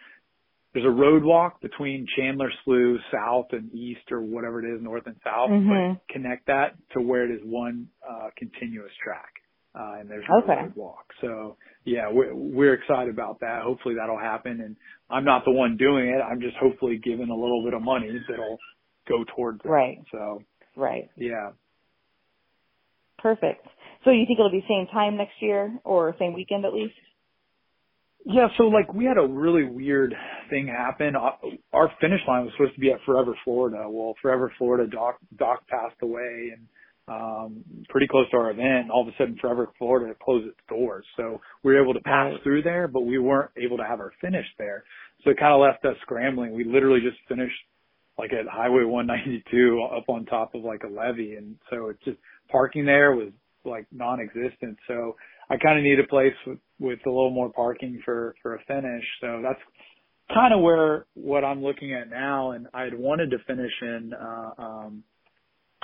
there's a road walk between Chandler Slough south and east or whatever it is, north and south, but connect that to where it is one continuous track. And there's no road walk. So yeah, we're excited about that. Hopefully that'll happen. And I'm not the one doing it. I'm just hopefully giving a little bit of money that'll go towards it. Right. So. Right. Yeah. Perfect. So you think it'll be same time next year or same weekend at least? Yeah. So like we had a really weird thing happen. Our finish line was supposed to be at Forever Florida. Well, Forever Florida doc passed away and, pretty close to our event, and all of a sudden Forever Florida closed its doors. So we were able to pass through there, but we weren't able to have our finish there. So it kind of left us scrambling. We literally just finished like at Highway 192 up on top of like a levee. And so it's just parking there was like non-existent. So I kind of need a place with a little more parking for a finish. So that's kind of what I'm looking at now. And I'd wanted to finish in,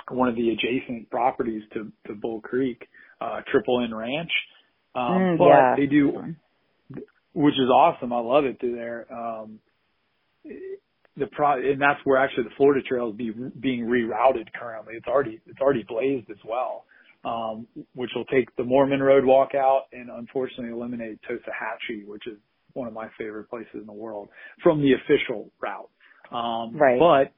one of the adjacent properties to Bull Creek, Triple N Ranch. They do, which is awesome. I love it through there. And that's where actually the Florida Trail is being rerouted currently. It's already blazed as well, which will take the Mormon Road walk out and unfortunately eliminate Tosahatchee, which is one of my favorite places in the world from the official route. But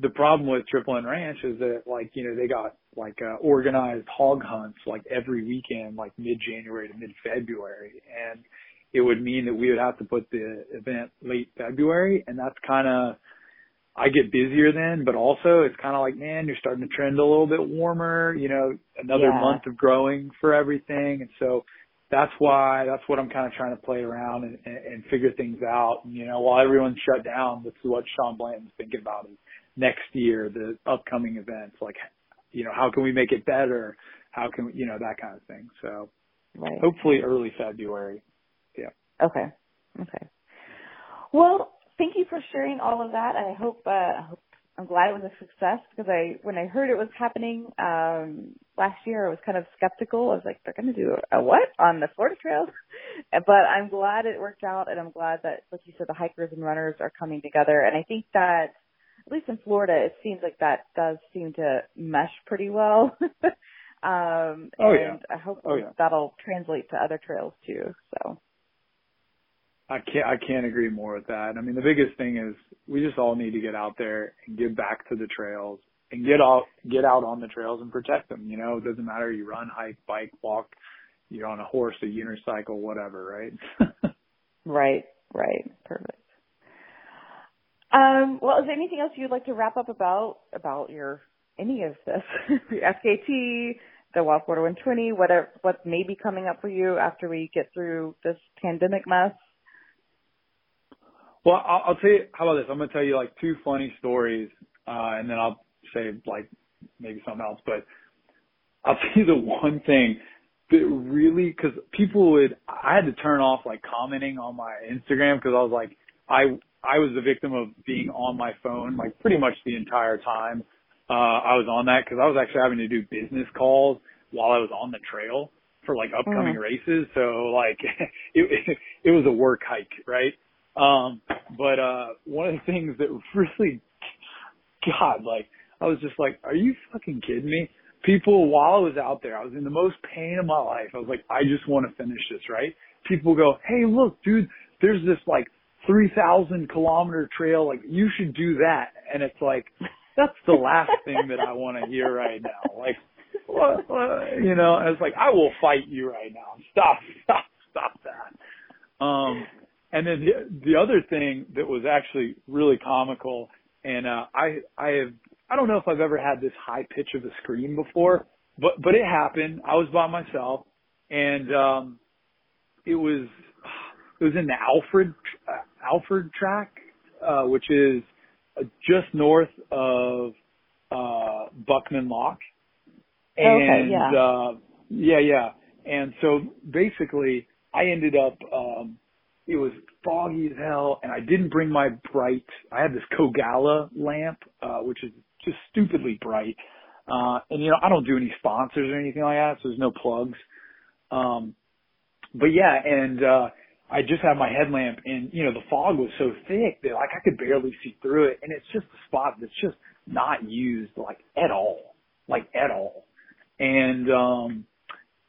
the problem with Triple N Ranch is that, like, you know, they got like organized hog hunts like every weekend, like mid-January to mid-February, and it would mean that we would have to put the event late February, and that's kind of, I get busier then, but also it's kind of like, man, you're starting to trend a little bit warmer, you know, another month of growing for everything, and so that's what I'm kind of trying to play around and figure things out, and, you know, while everyone's shut down, this is what Sean Blanton's thinking about is next year, the upcoming events, like, you know, how can we make it better? How can we, you know, that kind of thing. So hopefully early February. Yeah. Okay. Well, thank you for sharing all of that. I hope, I'm glad it was a success because when I heard it was happening, last year, I was kind of skeptical. I was like, they're going to do a what on the Florida Trail? But I'm glad it worked out. And I'm glad that, like you said, the hikers and runners are coming together. And I think that, at least in Florida, it seems like that does seem to mesh pretty well. I hope that'll translate to other trails too. So I can't agree more with that. I mean, the biggest thing is we just all need to get out there and give back to the trails and get out on the trails and protect them. You know, it doesn't matter. You run, hike, bike, walk, you're on a horse, a unicycle, whatever, right? Right. Perfect. Well, is there anything else you'd like to wrap up about any of this, the FKT, the Wild Florida 120, what may be coming up for you after we get through this pandemic mess? Well, I'll tell you, how about this? I'm going to tell you like two funny stories, and then I'll say like maybe something else, but I'll tell you the one thing that really, cause I had to turn off like commenting on my Instagram cause I was like, I was the victim of being on my phone, like pretty much the entire time I was on that because I was actually having to do business calls while I was on the trail for like upcoming races. So like it was a work hike, right? But one of the things that really, God, like I was just like, are you fucking kidding me? People, while I was out there, I was in the most pain of my life. I was like, I just want to finish this, right? People go, hey, look, dude, there's this like 3,000-kilometer trail, like you should do that, and it's like that's the last thing that I want to hear right now. Like, what? You know, and it's like I will fight you right now. Stop that. And then the other thing that was actually really comical, and I have I don't know if I've ever had this high pitch of a scream before, but it happened. I was by myself, and it was in the Alfred track, which is just north of Buckman Lock. And, okay, yeah. And so basically I ended up, it was foggy as hell, and I didn't bring my bright. I had this Kogala lamp, which is just stupidly bright. And you know, I don't do any sponsors or anything like that, so there's no plugs. But yeah, and, I just had my headlamp, and you know, the fog was so thick that like I could barely see through it. And it's just a spot that's just not used like at all. And,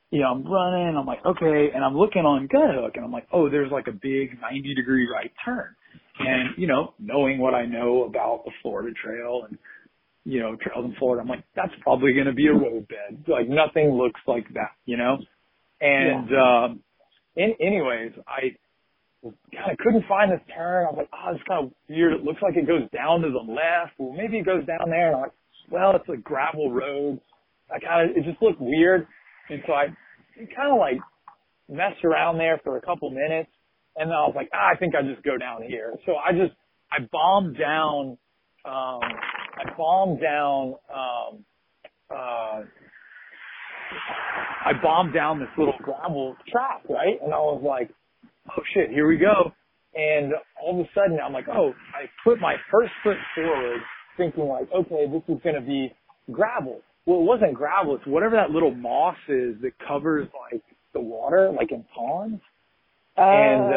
you know, I'm running, I'm like, okay, and I'm looking on Guthook, and I'm like, oh, there's like a big 90-degree right turn. And, you know, knowing what I know about the Florida Trail and, you know, trails in Florida, I'm like, that's probably going to be a roadbed. Like, nothing looks like that, you know? And, yeah. Anyways, I couldn't find this turn. I was like, oh, it's kind of weird. It looks like it goes down to the left. Well, maybe it goes down there. And I'm like, well, it's a gravel road. It just looked weird. And so I kind of like messed around there for a couple minutes, and then I was like, I think I just go down here. So I bombed down, I bombed down this little gravel track, right? And I was like, oh shit, here we go. And all of a sudden I'm like, oh, I put my first foot forward thinking like, okay, this is going to be gravel. Well, it wasn't gravel. It's whatever that little moss is that covers like the water, like in ponds. And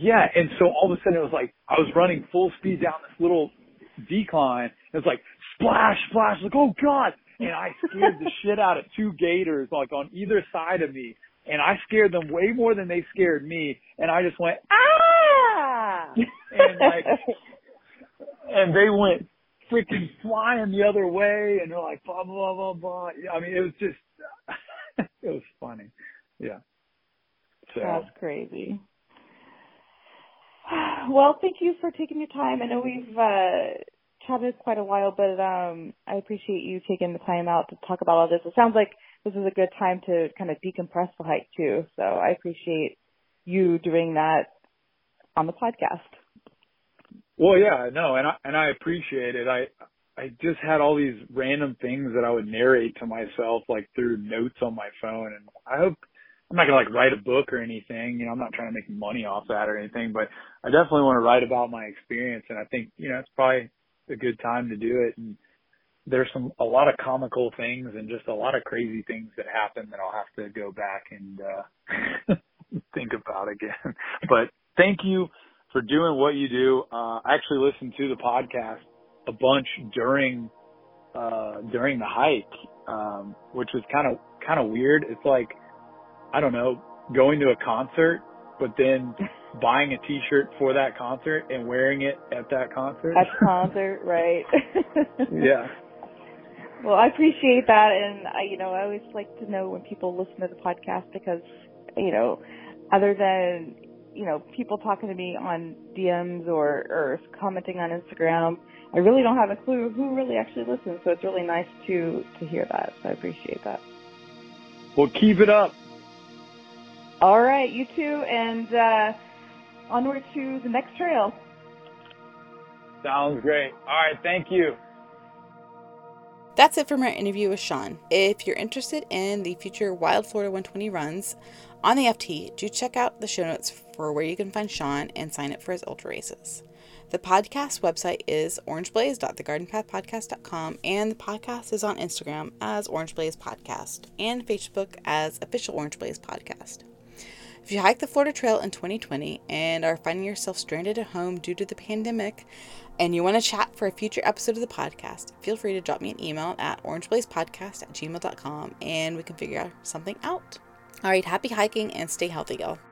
yeah. And so all of a sudden it was like, I was running full speed down this little decline. It was like splash, splash, like, oh God. And I scared the shit out of two gators, like on either side of me. And I scared them way more than they scared me. And I just went, ah, and like, and they went freaking flying the other way, and they're like blah blah blah blah. I mean, it was just it was funny. Yeah, so. That's crazy. Well, thank you for taking your time. I know we've chatted quite a while, but I appreciate you taking the time out to talk about all this. It sounds like this is a good time to kind of decompress the hike too, so I appreciate you doing that on the podcast. Well, yeah, no, and I appreciate it. I just had all these random things that I would narrate to myself, like through notes on my phone. And I hope I'm not gonna like write a book or anything. You know, I'm not trying to make money off that or anything, but I definitely want to write about my experience. And I think, you know, it's probably a good time to do it. And there's a lot of comical things and just a lot of crazy things that happen that I'll have to go back and think about again. But thank you for doing what you do. I actually listened to the podcast a bunch during the hike, which was kind of weird. It's like, I don't know, going to a concert, but then buying a t-shirt for that concert and wearing it at that concert. At concert, right. Yeah. Well, I appreciate that. And I always like to know when people listen to the podcast, because, you know, other than, you know, people talking to me on DMs or commenting on Instagram, I really don't have a clue who really actually listens. So it's really nice to hear that. So I appreciate that. Well, keep it up. All right. You too. And onward to the next trail. Sounds great. All right. Thank you. That's it from our interview with Sean. If you're interested in the future Wild Florida 120 runs on the FT, do check out the show notes for where you can find Sean and sign up for his ultra races. The podcast website is orangeblaze.thegardenpathpodcast.com, and the podcast is on Instagram as Orange Blaze Podcast and Facebook as Official Orange Blaze Podcast. If you hike the Florida Trail in 2020 and are finding yourself stranded at home due to the pandemic, and you want to chat for a future episode of the podcast, feel free to drop me an email at orangeblazepodcast@gmail.com, and we can figure something out. All right, happy hiking and stay healthy, y'all.